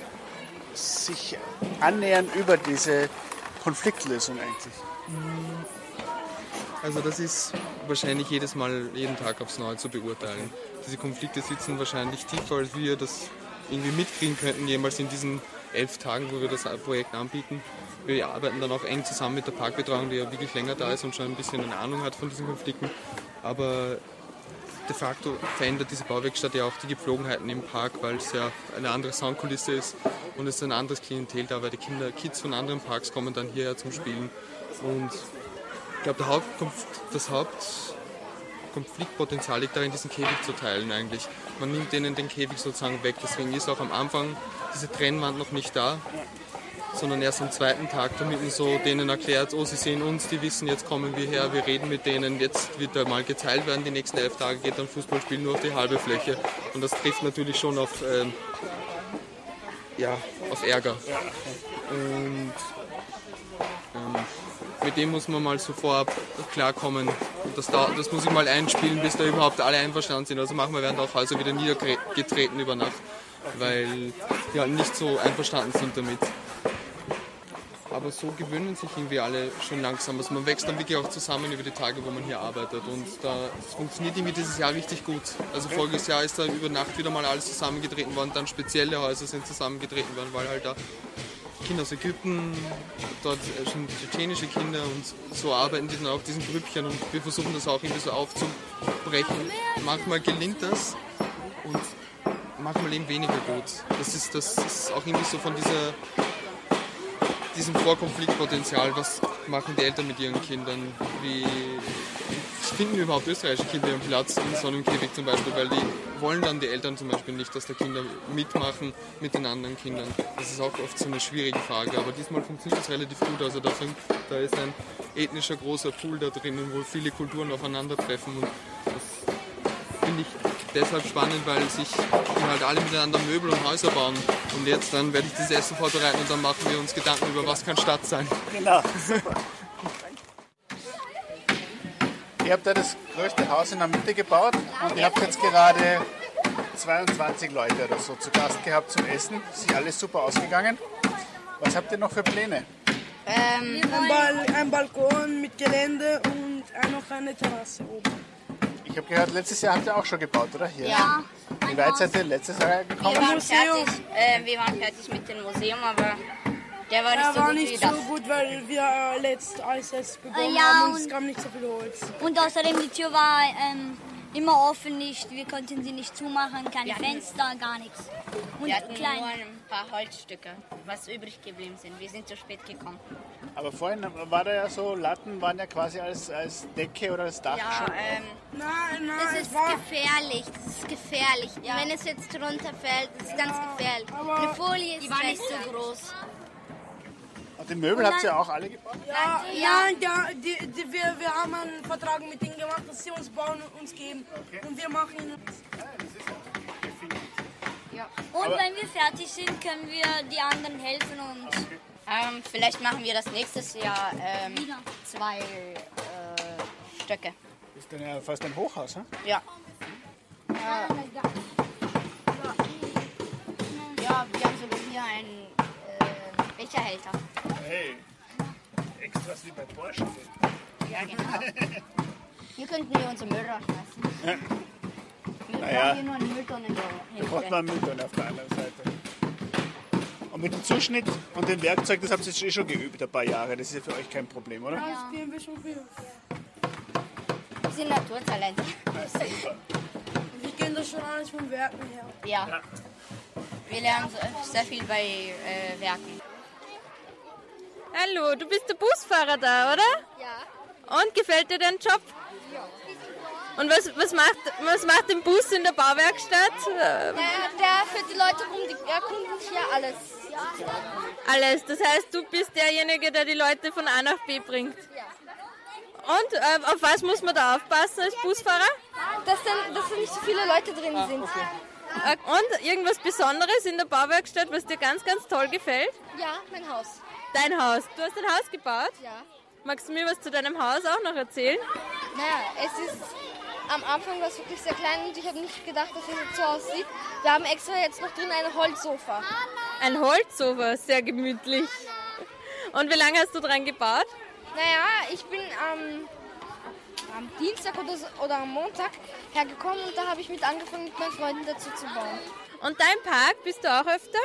sich annähern über diese Konfliktlösung eigentlich. Also das ist wahrscheinlich jeden Tag aufs Neue zu beurteilen. Diese Konflikte sitzen wahrscheinlich tiefer, als wir das irgendwie mitkriegen könnten, jemals in diesen 11 Tagen, wo wir das Projekt anbieten. Wir arbeiten dann auch eng zusammen mit der Parkbetreuung, die ja wirklich länger da ist und schon ein bisschen eine Ahnung hat von diesen Konflikten. Aber de facto verändert diese BauwerkStadt ja auch die Gepflogenheiten im Park, weil es ja eine andere Soundkulisse ist und es ist ein anderes Klientel da, weil die Kids von anderen Parks kommen dann hierher zum Spielen. Und ich glaube, das Hauptkonfliktpotenzial liegt darin, diesen Käfig zu teilen eigentlich. Man nimmt denen den Käfig sozusagen weg, deswegen ist auch am Anfang diese Trennwand noch nicht da, sondern erst am zweiten Tag, damit man so denen erklärt, sie sehen uns, die wissen, jetzt kommen wir her, wir reden mit denen, jetzt wird da mal geteilt werden, die nächsten 11 Tage geht dann Fußballspielen nur auf die halbe Fläche. Und das trifft natürlich schon auf Ärger. Und mit dem muss man mal so vorab klarkommen. Und das muss ich mal einspielen, bis da überhaupt alle einverstanden sind. Also manchmal werden auch Häuser wieder niedergetreten über Nacht, weil die halt nicht so einverstanden sind damit. Aber so gewöhnen sich irgendwie alle schon langsam. Also man wächst dann wirklich auch zusammen über die Tage, wo man hier arbeitet. Und das funktioniert irgendwie dieses Jahr richtig gut. Also voriges Jahr ist da über Nacht wieder mal alles zusammengetreten worden. Dann spezielle Häuser sind zusammengetreten worden, weil halt da Kinder aus Ägypten, dort schon tschetschenische Kinder und so arbeiten die dann auf diesen Grüppchen. Und wir versuchen das auch irgendwie so aufzubrechen. Manchmal gelingt das und manchmal eben weniger gut. Das ist auch irgendwie so von diesem Vorkonfliktpotenzial, was machen die Eltern mit ihren Kindern, wie finden überhaupt österreichische Kinder ihren Platz in Sonnenkirchweg zum Beispiel, weil die wollen dann die Eltern zum Beispiel nicht, dass da Kinder mitmachen mit den anderen Kindern. Das ist auch oft so eine schwierige Frage, aber diesmal funktioniert das relativ gut, also da ist ein ethnischer großer Pool da drinnen, wo viele Kulturen aufeinandertreffen und das finde ich deshalb spannend, weil sich halt alle miteinander Möbel und Häuser bauen. Und jetzt dann werde ich das Essen vorbereiten und dann machen wir uns Gedanken über, was kann Stadt sein. Genau, super. Ihr habt da das größte Haus in der Mitte gebaut und ihr habt jetzt gerade 22 Leute oder so zu Gast gehabt zum Essen. Ist alles super ausgegangen. Was habt ihr noch für Pläne? Ein Balkon mit Gelände und noch eine Terrasse oben. Ich habe gehört, letztes Jahr habt ihr auch schon gebaut, oder? Hier. Ja. Wie weit seid ihr letztes Jahr gekommen? Wir waren fertig mit dem Museum, aber der war nicht so gut, weil wir als es begonnen haben und es kam nicht so viel Holz. Und außerdem, die Tür war immer offen, wir konnten sie nicht zumachen, keine Fenster, gar nichts. Und wir hatten nur ein paar Holzstücke, was übrig geblieben sind. Wir sind zu spät gekommen. Aber vorhin war da ja so, Latten waren ja quasi als Decke oder als Dach schon. Nein, das ist gefährlich. Ja. Wenn es jetzt runterfällt, ist es ganz gefährlich. Eine Folie ist nicht so groß. Die Möbel habt ihr auch alle gebaut? Ja, wir haben einen Vertrag mit denen gemacht, dass sie uns bauen und uns geben. Okay. Und wir machen ihn. Ja. Und aber wenn wir fertig sind, können wir die anderen helfen. Und okay. Vielleicht machen wir das nächstes Jahr 2 Stöcke. Ist dann ja fast ein Hochhaus, ne? Ja. Ja, wir haben sogar hier einen Becherhälter. Hey, Extras wie bei Porsche. Ja, genau. Hier könnten wir unsere Müll rausschmeißen. Naja, hier nur eine Mülltonne. Da braucht man eine Mülltonne auf der anderen Seite. Und mit dem Zuschnitt und dem Werkzeug, das habt ihr schon geübt, ein paar Jahre. Das ist ja für euch kein Problem, oder? Ja, das spielen wir schon viel. Wir sind Naturtalente. Wir kennen das schon alles von Werken her. Ja. Wir lernen sehr viel bei Werken. Hallo, du bist der Busfahrer da, oder? Ja. Und gefällt dir dein Job? Ja. Und was macht den Bus in der Bauwerkstatt? Der führt die Leute rum, die erkunden hier alles. Ja. Alles, das heißt, du bist derjenige, der die Leute von A nach B bringt? Ja. Und auf was muss man da aufpassen als Busfahrer? Dass da nicht so viele Leute drin sind. Okay. Und irgendwas Besonderes in der Bauwerkstatt, was dir ganz, ganz toll gefällt? Ja, mein Haus. Dein Haus. Du hast ein Haus gebaut? Ja. Magst du mir was zu deinem Haus auch noch erzählen? Naja, es ist am Anfang war es wirklich sehr klein und ich habe nicht gedacht, dass es jetzt so aussieht. Wir haben extra jetzt noch drin ein Holzsofa. Ein Holzsofa, sehr gemütlich. Und wie lange hast du dran gebaut? Naja, ich bin am Dienstag oder am Montag hergekommen und da habe ich mit angefangen, mit meinen Freunden dazu zu bauen. Und dein Park, bist du auch öfter?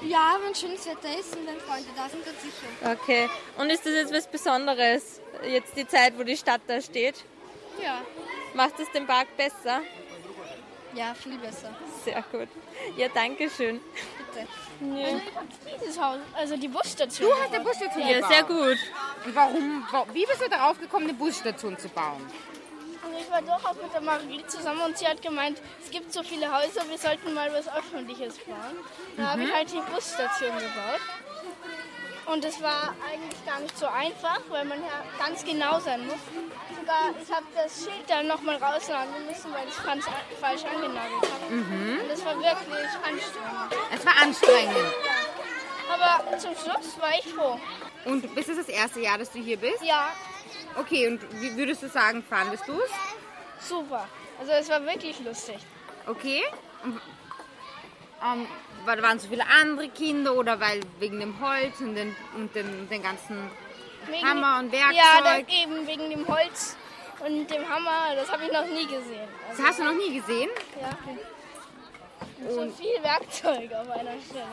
Ja, wenn schönes Wetter ist und wenn Freunde da sind, dann sicher. Okay, und ist das jetzt was Besonderes, jetzt die Zeit, wo die Stadt da steht? Ja. Macht es den Park besser? Ja, viel besser. Sehr gut. Ja, danke schön. Bitte. Ja. Dieses Haus, also die Busstation. Du hast eine Busstation gebaut? Ja, sehr gut. Und warum? Wie bist du darauf gekommen, eine Busstation zu bauen? Ich war doch auch mit der Marie zusammen und sie hat gemeint, es gibt so viele Häuser, wir sollten mal was Öffentliches bauen. Da habe ich halt die Busstation gebaut. Und es war eigentlich gar nicht so einfach, weil man ja ganz genau sein muss. Sogar, ich habe das Schild dann nochmal rausnageln müssen, weil ich es falsch angenagelt habe. Und das war wirklich anstrengend. Es war anstrengend. aber zum Schluss war ich froh. Und ist es das erste Jahr, dass du hier bist? Ja. Okay, und wie würdest du sagen, fandest du es? Super. Also es war wirklich lustig. Okay. Waren so viele andere Kinder oder weil wegen dem Holz und den ganzen Hammer und Werkzeug? Ja, dann eben wegen dem Holz und dem Hammer, das habe ich noch nie gesehen. Also, das hast du noch nie gesehen? Ja. Okay. Und so viel Werkzeug auf einer Stelle.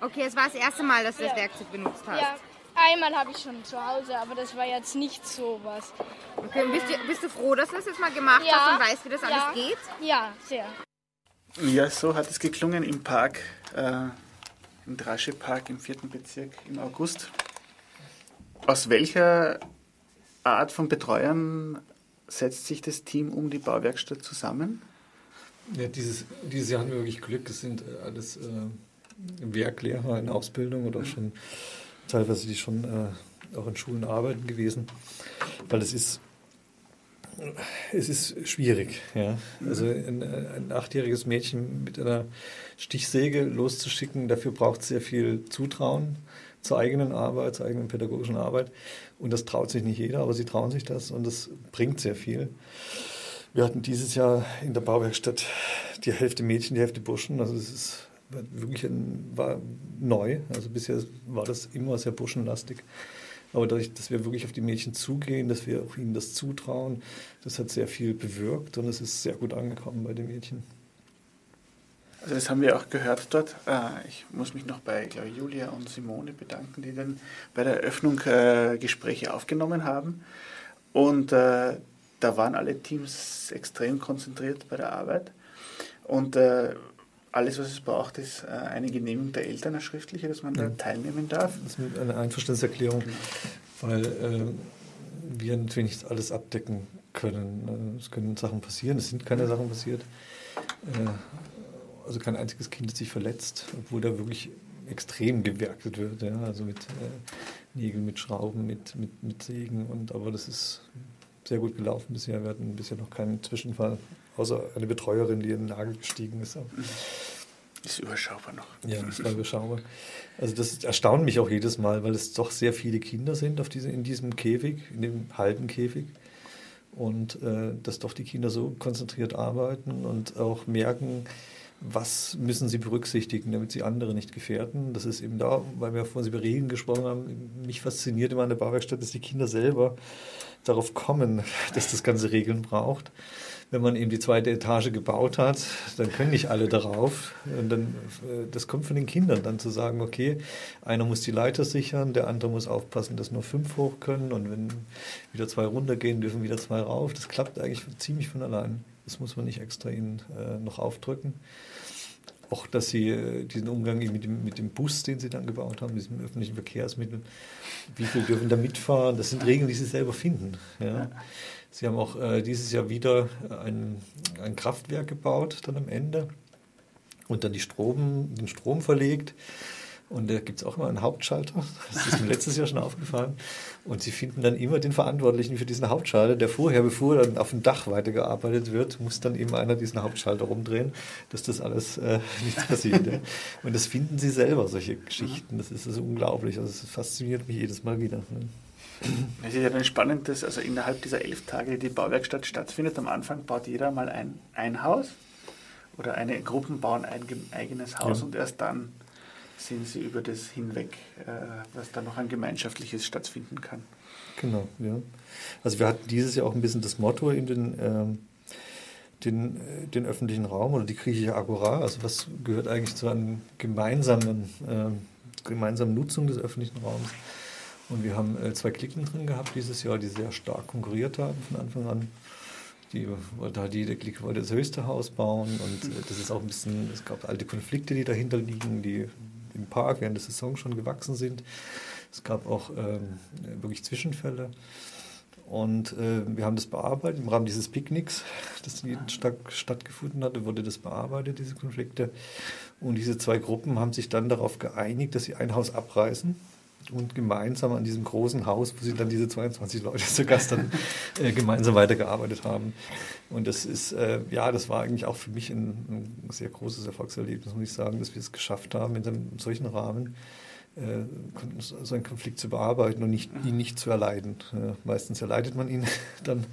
Okay, es war das erste Mal, dass du das Werkzeug benutzt hast. Ja, einmal habe ich schon zu Hause, aber das war jetzt nicht so was. Okay, und bist du froh, dass du das jetzt mal gemacht hast und weißt, wie das alles geht? Ja, sehr. Ja, so hat es geklungen im Park, im Draschepark im 4. Bezirk im August. Aus welcher Art von Betreuern setzt sich das Team um die Bauwerkstatt zusammen? Ja, dieses Jahr haben wir wirklich Glück. Das sind alles Werklehrer in Ausbildung oder schon teilweise, die schon auch in Schulen arbeiten gewesen. Weil es ist schwierig. Ja? Also ein 8-jähriges Mädchen mit einer Stichsäge loszuschicken, dafür braucht es sehr viel Zutrauen zur eigenen Arbeit, zur eigenen pädagogischen Arbeit. Und das traut sich nicht jeder, aber sie trauen sich das und das bringt sehr viel. Wir hatten dieses Jahr in der Bauwerkstatt die Hälfte Mädchen, die Hälfte Burschen. Also es ist wirklich war neu. Also bisher war das immer sehr burschenlastig. Aber dadurch, dass wir wirklich auf die Mädchen zugehen, dass wir auch ihnen das zutrauen, das hat sehr viel bewirkt und es ist sehr gut angekommen bei den Mädchen. Also das haben wir auch gehört dort. Ich muss mich noch bei Julia und Simone bedanken, die dann bei der Eröffnung Gespräche aufgenommen haben. Und da waren alle Teams extrem konzentriert bei der Arbeit. Und alles, was es braucht, ist eine Genehmigung der Eltern, eine schriftliche, dass man da teilnehmen darf. Das ist eine Einverständniserklärung, weil wir natürlich nicht alles abdecken können. Es können Sachen passieren, es sind keine Sachen passiert. Also kein einziges Kind hat sich verletzt, obwohl da wirklich extrem gewerkelt wird. Ja? Also mit Nägeln, mit Schrauben, mit Sägen. Aber das ist sehr gut gelaufen bisher. Wir hatten bisher noch keinen Zwischenfall, außer eine Betreuerin, die in den Nagel gestiegen ist. Ist überschaubar noch. Ja, das war überschaubar. Also das erstaunt mich auch jedes Mal, weil es doch sehr viele Kinder sind in diesem Käfig, in dem halben Käfig. Und dass doch die Kinder so konzentriert arbeiten und auch merken, was müssen sie berücksichtigen, damit sie andere nicht gefährden. Das ist eben da, weil wir vorhin über Regeln gesprochen haben, mich fasziniert immer an der Bauwerkstatt, dass die Kinder selber darauf kommen, dass das Ganze Regeln braucht. Wenn man eben die zweite Etage gebaut hat, dann können nicht alle darauf. Und dann, das kommt von den Kindern dann zu sagen, okay, einer muss die Leiter sichern, der andere muss aufpassen, dass nur 5 hoch können und wenn wieder 2 runtergehen, dürfen wieder 2 rauf. Das klappt eigentlich ziemlich von allein. Das muss man nicht extra ihnen noch aufdrücken. Auch, dass sie diesen Umgang mit dem Bus, den sie dann gebaut haben, diesem öffentlichen Verkehrsmittel, wie viel dürfen da mitfahren, das sind Regeln, die sie selber finden. Ja. Sie haben auch dieses Jahr wieder ein Kraftwerk gebaut, dann am Ende, und dann den Strom verlegt. Und da gibt es auch immer einen Hauptschalter, das ist mir letztes Jahr schon aufgefallen. Und sie finden dann immer den Verantwortlichen für diesen Hauptschalter, der vorher, bevor dann auf dem Dach weitergearbeitet wird, muss dann eben einer diesen Hauptschalter rumdrehen, dass das alles nichts passiert. Ja. Und das finden sie selber, solche Geschichten, das ist unglaublich, also es fasziniert mich jedes Mal wieder. Ne? Es ist ja dann spannend, dass also innerhalb dieser 11 Tage die Bauwerkstatt stattfindet. Am Anfang baut jeder mal ein Haus oder eine Gruppen bauen ein eigenes Haus und erst dann sind sie über das hinweg, was da noch ein Gemeinschaftliches stattfinden kann. Genau, ja. Also wir hatten dieses Jahr auch ein bisschen das Motto in den öffentlichen Raum oder die griechische Agora, also was gehört eigentlich zu einer gemeinsamen Nutzung des öffentlichen Raums. Und wir haben 2 Cliquen drin gehabt dieses Jahr, die sehr stark konkurriert haben von Anfang an. Jede Clique wollte das höchste Haus bauen und das ist auch ein bisschen, es gab alte Konflikte, die dahinter liegen, die im Park während der Saison schon gewachsen sind. Es gab auch wirklich Zwischenfälle und wir haben das bearbeitet im Rahmen dieses Picknicks, das jeden Tag stattgefunden hatte, wurde das bearbeitet, diese Konflikte. Und diese 2 Gruppen haben sich dann darauf geeinigt, dass sie ein Haus abreißen und gemeinsam an diesem großen Haus, wo sie dann diese 22 Leute zu Gast dann gemeinsam weitergearbeitet haben. Und das ist, das war eigentlich auch für mich ein sehr großes Erfolgserlebnis, muss ich sagen, dass wir es geschafft haben, in einem solchen Rahmen so einen Konflikt zu bearbeiten und ihn nicht zu erleiden. Meistens erleidet man ihn dann,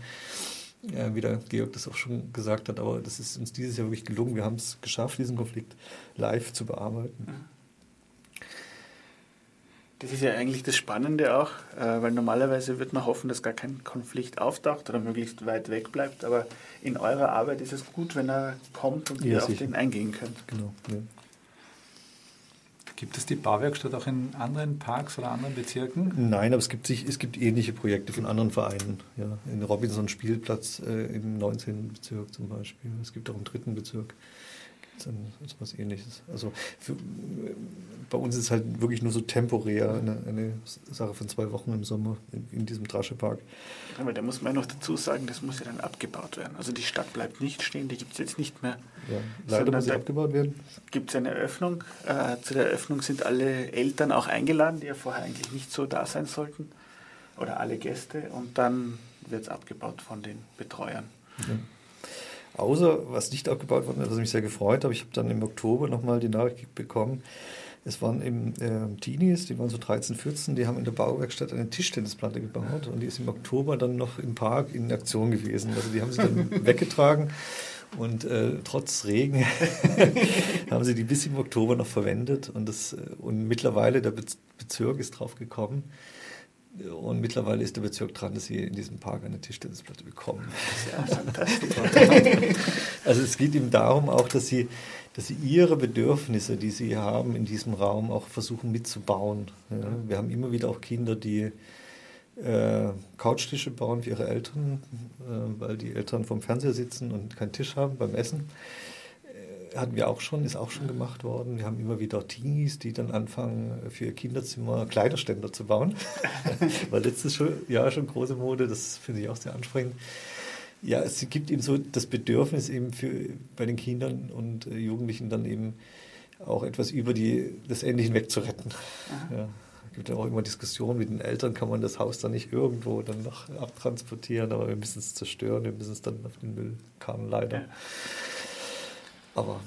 wie der Georg das auch schon gesagt hat, aber das ist uns dieses Jahr wirklich gelungen. Wir haben es geschafft, diesen Konflikt live zu bearbeiten. Das ist ja eigentlich das Spannende auch, weil normalerweise wird man hoffen, dass gar kein Konflikt auftaucht oder möglichst weit weg bleibt, aber in eurer Arbeit ist es gut, wenn er kommt und ihr auf den eingehen könnt. Genau. Ja. Gibt es die BauwerkStadt auch in anderen Parks oder anderen Bezirken? Nein, aber es gibt ähnliche Projekte von anderen Vereinen. Ja. In Robinson Spielplatz im 19. Bezirk zum Beispiel. Es gibt auch im 3. Bezirk etwas Ähnliches. Also bei uns ist es halt wirklich nur so temporär eine Sache von 2 Wochen im Sommer in diesem Draschepark. Aber da muss man ja noch dazu sagen, das muss ja dann abgebaut werden. Also die Stadt bleibt nicht stehen, die gibt es jetzt nicht mehr. Ja, leider muss sie abgebaut werden. Gibt es eine Eröffnung. Zu der Eröffnung sind alle Eltern auch eingeladen, die ja vorher eigentlich nicht so da sein sollten. Oder alle Gäste. Und dann wird es abgebaut von den Betreuern. Ja. Außer, was nicht abgebaut worden ist, was mich sehr gefreut hat, ich habe dann im Oktober nochmal die Nachricht bekommen, es waren eben Teenies, die waren so 13, 14, die haben in der BauwerkStadt eine Tischtennisplatte gebaut und die ist im Oktober dann noch im Park in Aktion gewesen. Also die haben sie dann weggetragen und trotz Regen haben sie die bis im Oktober noch verwendet und mittlerweile der Bezirk ist drauf gekommen. Und mittlerweile ist der Bezirk dran, dass sie in diesem Park eine Tischtennisplatte bekommen. Ja, fantastisch. Also es geht ihm darum auch, dass sie ihre Bedürfnisse, die sie haben, in diesem Raum auch versuchen mitzubauen. Ja, wir haben immer wieder auch Kinder, die Couchtische bauen für ihre Eltern, weil die Eltern vorm Fernseher sitzen und keinen Tisch haben beim Essen. Hatten wir auch schon, ist auch schon gemacht worden. Wir haben immer wieder Teenies, die dann anfangen, für ihr Kinderzimmer Kleiderständer zu bauen. War letztes Jahr schon große Mode, das finde ich auch sehr ansprechend. Ja, es gibt eben so das Bedürfnis eben bei den Kindern und Jugendlichen dann eben auch etwas über das Ende hinweg zu retten. Ja, es gibt ja auch immer Diskussionen mit den Eltern, kann man das Haus dann nicht irgendwo dann noch abtransportieren, aber wir müssen es zerstören, wir müssen es dann auf den Müllkahn leider. Ja. Aber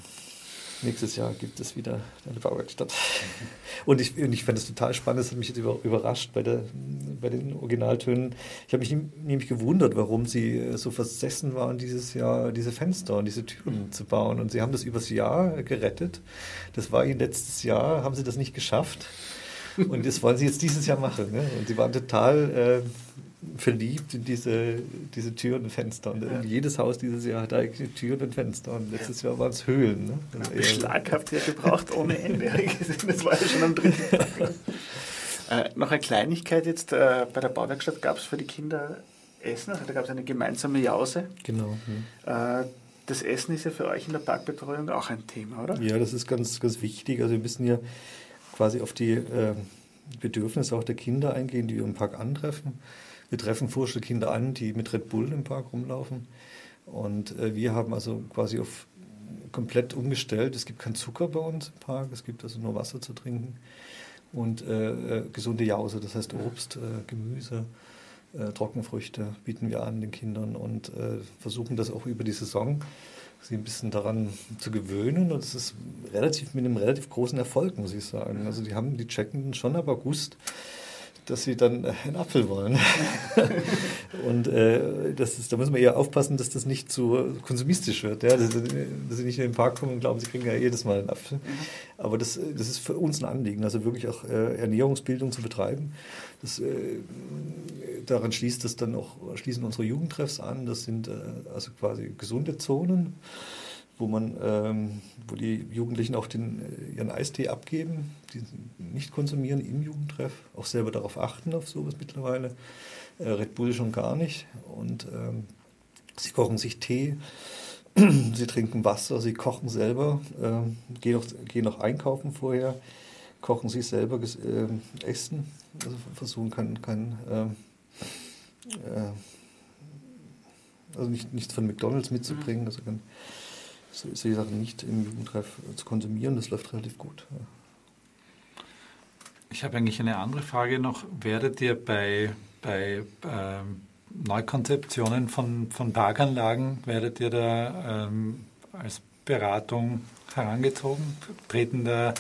nächstes Jahr gibt es wieder eine BauwerkStadt. Und ich fand das total spannend, das hat mich jetzt überrascht bei den Originaltönen. Ich habe mich nämlich gewundert, warum sie so versessen waren, dieses Jahr diese Fenster und diese Türen zu bauen. Und sie haben das übers Jahr gerettet. Das war ihnen letztes Jahr, haben sie das nicht geschafft. Und das wollen sie jetzt dieses Jahr machen. Ne? Und sie waren total verliebt in diese Türen und Fenster. Und jedes Haus dieses Jahr hat eigentlich Türen und Fenster. Und letztes Jahr waren es Höhlen. Ne? Also Beschlag habt ihr gebraucht ohne Ende. Das war ja schon am 3. Tag. Noch eine Kleinigkeit jetzt. Bei der BauwerkStadt gab es für die Kinder Essen. Also da gab es eine gemeinsame Jause. Genau. Ja. Das Essen ist ja für euch in der Parkbetreuung auch ein Thema, oder? Ja, das ist ganz, ganz wichtig. Also wir müssen ja quasi auf die Bedürfnisse auch der Kinder eingehen, die wir im Park antreffen. Wir treffen forsche Kinder an, die mit Red Bull im Park rumlaufen. Und wir haben also quasi auf komplett umgestellt. Es gibt keinen Zucker bei uns im Park, es gibt also nur Wasser zu trinken und gesunde Jause, das heißt Obst, Gemüse, Trockenfrüchte bieten wir an den Kindern und versuchen das auch über die Saison, sie ein bisschen daran zu gewöhnen. Und es ist mit einem relativ großen Erfolg, muss ich sagen. Also die checken schon ab August, dass sie dann einen Apfel wollen. Und da muss man eher aufpassen, dass das nicht zu konsumistisch wird. Ja? Dass sie nicht in den Park kommen und glauben, sie kriegen ja jedes Mal einen Apfel. Aber das ist für uns ein Anliegen, also wirklich auch Ernährungsbildung zu betreiben. Daran schließen unsere Jugendtreffs an. Das sind also quasi gesunde Zonen, wo die Jugendlichen auch ihren Eistee abgeben, die nicht konsumieren im Jugendtreff, auch selber darauf achten, auf sowas mittlerweile, Red Bull schon gar nicht. Und sie kochen sich Tee, sie trinken Wasser, sie kochen selber, gehen auch einkaufen vorher, kochen sich selber Essen, also versuchen nichts von McDonalds mitzubringen, also solche Sachen nicht im Jugendtreff zu konsumieren, das läuft relativ gut. Ja. Ich habe eigentlich eine andere Frage noch. Werdet ihr bei Neukonzeptionen von Parkanlagen, werdet ihr da als Beratung herangezogen? Treten da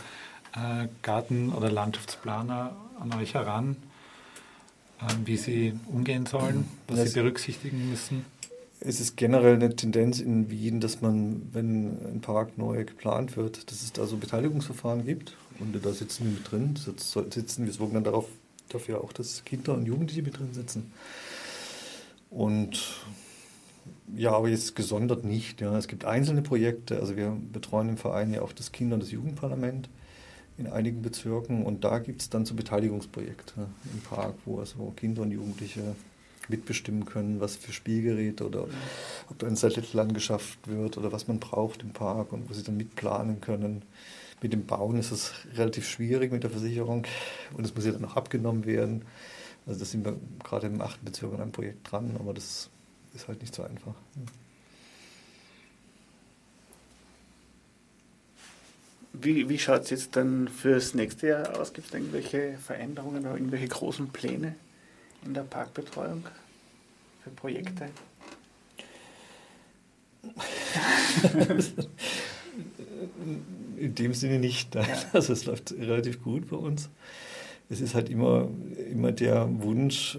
Garten- oder Landschaftsplaner an euch heran, wie sie umgehen sollen, was sie berücksichtigen müssen? Es ist generell eine Tendenz in Wien, dass man, wenn ein Park neu geplant wird, dass es da so Beteiligungsverfahren gibt. Und da sitzen wir mit drin. Wir sorgen dann dafür auch, dass Kinder und Jugendliche mit drin sitzen. Und ja, aber jetzt gesondert nicht. Ja. Es gibt einzelne Projekte. Also wir betreuen im Verein ja auch das Kinder- und das Jugendparlament in einigen Bezirken. Und da gibt es dann so Beteiligungsprojekte im Park, wo also Kinder und Jugendliche mitbestimmen können, was für Spielgeräte oder ob da ein Sattel angeschafft wird oder was man braucht im Park und wo sie dann mitplanen können. Mit dem Bauen ist es relativ schwierig mit der Versicherung und es muss ja dann auch abgenommen werden. Also da sind wir gerade im 8. Bezirk an einem Projekt dran, aber das ist halt nicht so einfach. Wie schaut es jetzt dann fürs nächste Jahr aus? Gibt es irgendwelche Veränderungen oder irgendwelche großen Pläne in der Parkbetreuung für Projekte? In dem Sinne nicht. Also es läuft relativ gut bei uns. Es ist halt immer der Wunsch,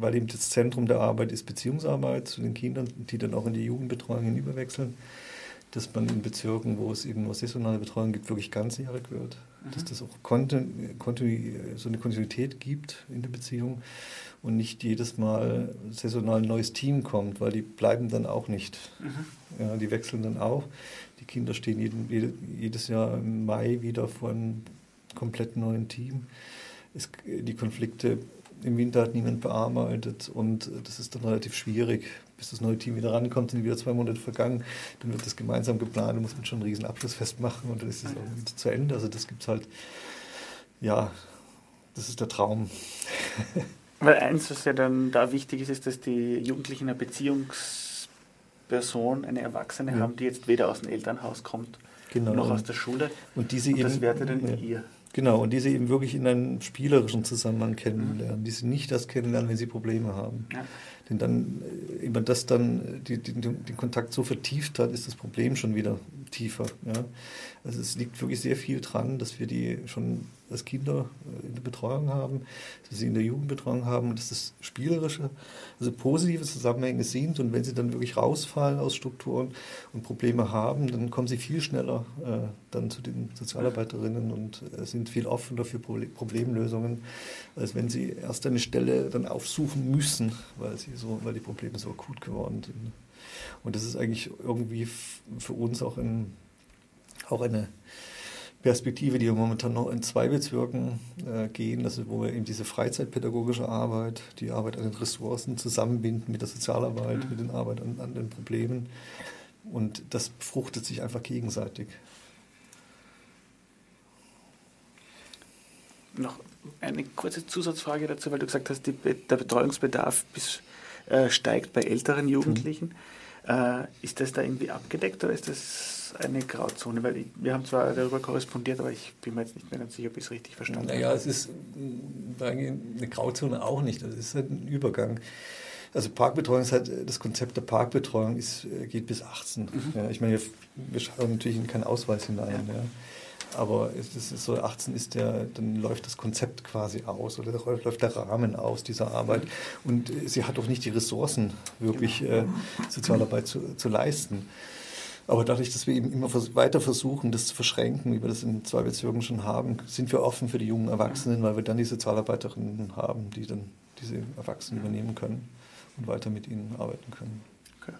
weil eben das Zentrum der Arbeit ist Beziehungsarbeit zu den Kindern, die dann auch in die Jugendbetreuung hinüberwechseln, dass man in Bezirken, wo es eben nur saisonale Betreuung gibt, wirklich ganzjährig wird. Dass das auch so eine Kontinuität gibt in der Beziehung und nicht jedes Mal saisonal ein neues Team kommt, weil die bleiben dann auch nicht. Ja, die wechseln dann auch. Die Kinder stehen jedes Jahr im Mai wieder vor einem komplett neuen Team. Die Konflikte im Winter hat niemand bearbeitet und das ist dann relativ schwierig. Bis das neue Team wieder rankommt, sind wieder 2 Monate vergangen, dann wird das gemeinsam geplant, dann muss man schon einen riesen Abschlussfest machen und dann ist es auch zu Ende. Also das gibt es halt, ja, das ist der Traum. Weil eins, was ja dann da wichtig ist, ist, dass die Jugendlichen eine Beziehungsperson, eine Erwachsene haben, die jetzt weder aus dem Elternhaus kommt, noch aus der Schule. Und diese und das wertet dann ihr. Genau, und die sie eben wirklich in einem spielerischen Zusammenhang kennenlernen, die sie nicht erst kennenlernen, wenn sie Probleme haben. Ja. Denn dann, wenn man das dann, den Kontakt so vertieft hat, ist das Problem schon wieder tiefer. Ja. Also es liegt wirklich sehr viel dran, dass wir die schon als Kinder in der Betreuung haben, dass wir sie in der Jugendbetreuung haben und dass das spielerische, also positive Zusammenhänge sind. Und wenn sie dann wirklich rausfallen aus Strukturen und Probleme haben, dann kommen sie viel schneller dann zu den Sozialarbeiterinnen und sind viel offener für Problemlösungen, als wenn sie erst eine Stelle dann aufsuchen müssen, weil die Probleme so akut geworden sind. Und das ist eigentlich irgendwie für uns auch eine Perspektive, die wir momentan noch in 2 Bezirken gehen, also wo wir eben diese freizeitpädagogische Arbeit, die Arbeit an den Ressourcen zusammenbinden mit der Sozialarbeit, mit den Arbeit an den Problemen. Und das befruchtet sich einfach gegenseitig. Noch eine kurze Zusatzfrage dazu, weil du gesagt hast, der Betreuungsbedarf steigt bei älteren Jugendlichen. Ist das da irgendwie abgedeckt oder ist das eine Grauzone? Weil wir haben zwar darüber korrespondiert, aber ich bin mir jetzt nicht mehr ganz sicher, ob ich es richtig verstanden habe. Naja, es ist eine Grauzone auch nicht. Das ist halt ein Übergang. Also Parkbetreuung ist halt, das Konzept der Parkbetreuung geht bis 18. Ja, ich meine, wir schauen natürlich in keinen Ausweis hinein. Ja. Aber es ist so, 18 ist dann läuft das Konzept quasi aus oder läuft der Rahmen aus dieser Arbeit. Und sie hat auch nicht die Ressourcen, wirklich Sozialarbeit zu leisten. Aber dadurch, dass wir eben immer weiter versuchen, das zu verschränken, wie wir das in 2 Bezirken schon haben, sind wir offen für die jungen Erwachsenen, weil wir dann die Sozialarbeiterinnen haben, die dann diese Erwachsenen übernehmen können und weiter mit ihnen arbeiten können. Okay.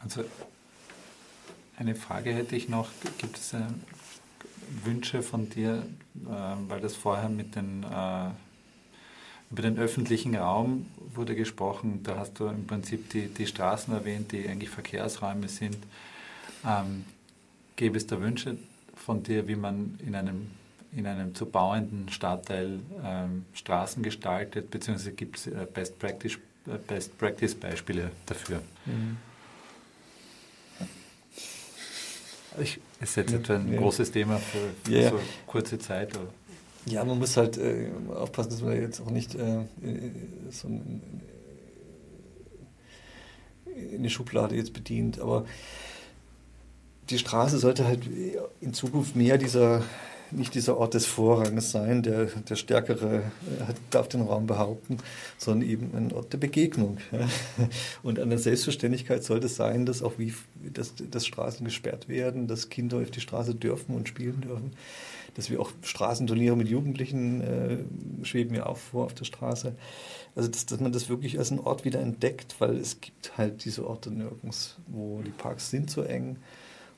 Also eine Frage hätte ich noch. Gibt es Wünsche von dir, weil das vorher über den öffentlichen Raum wurde gesprochen, da hast du im Prinzip die Straßen erwähnt, die eigentlich Verkehrsräume sind. Gäbe es da Wünsche von dir, wie man in einem zu bauenden Stadtteil Straßen gestaltet, beziehungsweise gibt es Best Practice Beispiele dafür? Ist jetzt etwa ein großes Thema für so kurze Zeit? Oder? Ja, man muss halt aufpassen, dass man jetzt auch nicht so eine Schublade jetzt bedient. Aber die Straße sollte halt in Zukunft mehr nicht dieser Ort des Vorrangs sein, der Stärkere darf den Raum behaupten, sondern eben ein Ort der Begegnung. Ja. Und an der Selbstverständlichkeit sollte es sein, dass auch dass Straßen gesperrt werden, dass Kinder auf die Straße dürfen und spielen dürfen, dass wir auch Straßenturniere mit Jugendlichen schweben ja auch vor auf der Straße. Also dass man das wirklich als einen Ort wieder entdeckt, weil es gibt halt diese Orte nirgends, wo die Parks sind so eng.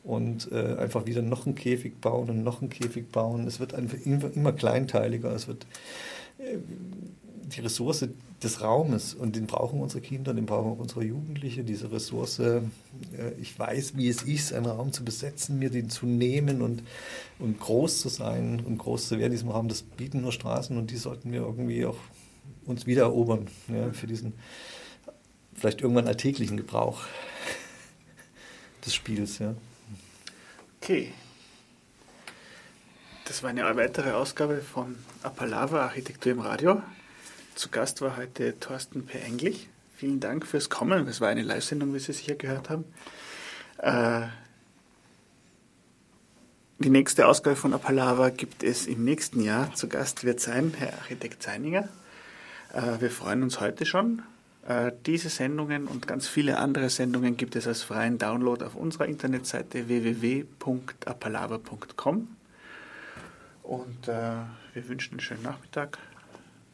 Und einfach wieder noch einen Käfig bauen und noch einen Käfig bauen. Es wird einfach immer kleinteiliger. Es wird die Ressource des Raumes, und den brauchen unsere Kinder, den brauchen auch unsere Jugendlichen, diese Ressource, ich weiß, wie es ist, einen Raum zu besetzen, mir den zu nehmen und groß zu sein und groß zu werden, diesem Raum, das bieten nur Straßen, und die sollten wir irgendwie auch uns wieder erobern, ja, für diesen vielleicht irgendwann alltäglichen Gebrauch des Spiels, ja. Okay, das war eine weitere Ausgabe von Apalava, Architektur im Radio. Zu Gast war heute Torsten Peer-Englich. Vielen Dank fürs Kommen. Es war eine Live-Sendung, wie Sie sicher gehört haben. Die nächste Ausgabe von Apalava gibt es im nächsten Jahr. Zu Gast wird sein Herr Architekt Zeininger. Wir freuen uns heute schon. Diese Sendungen und ganz viele andere Sendungen gibt es als freien Download auf unserer Internetseite www.apalava.com. Und wir wünschen einen schönen Nachmittag.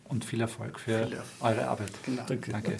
Und viel Erfolg für eure Arbeit. Genau. Danke.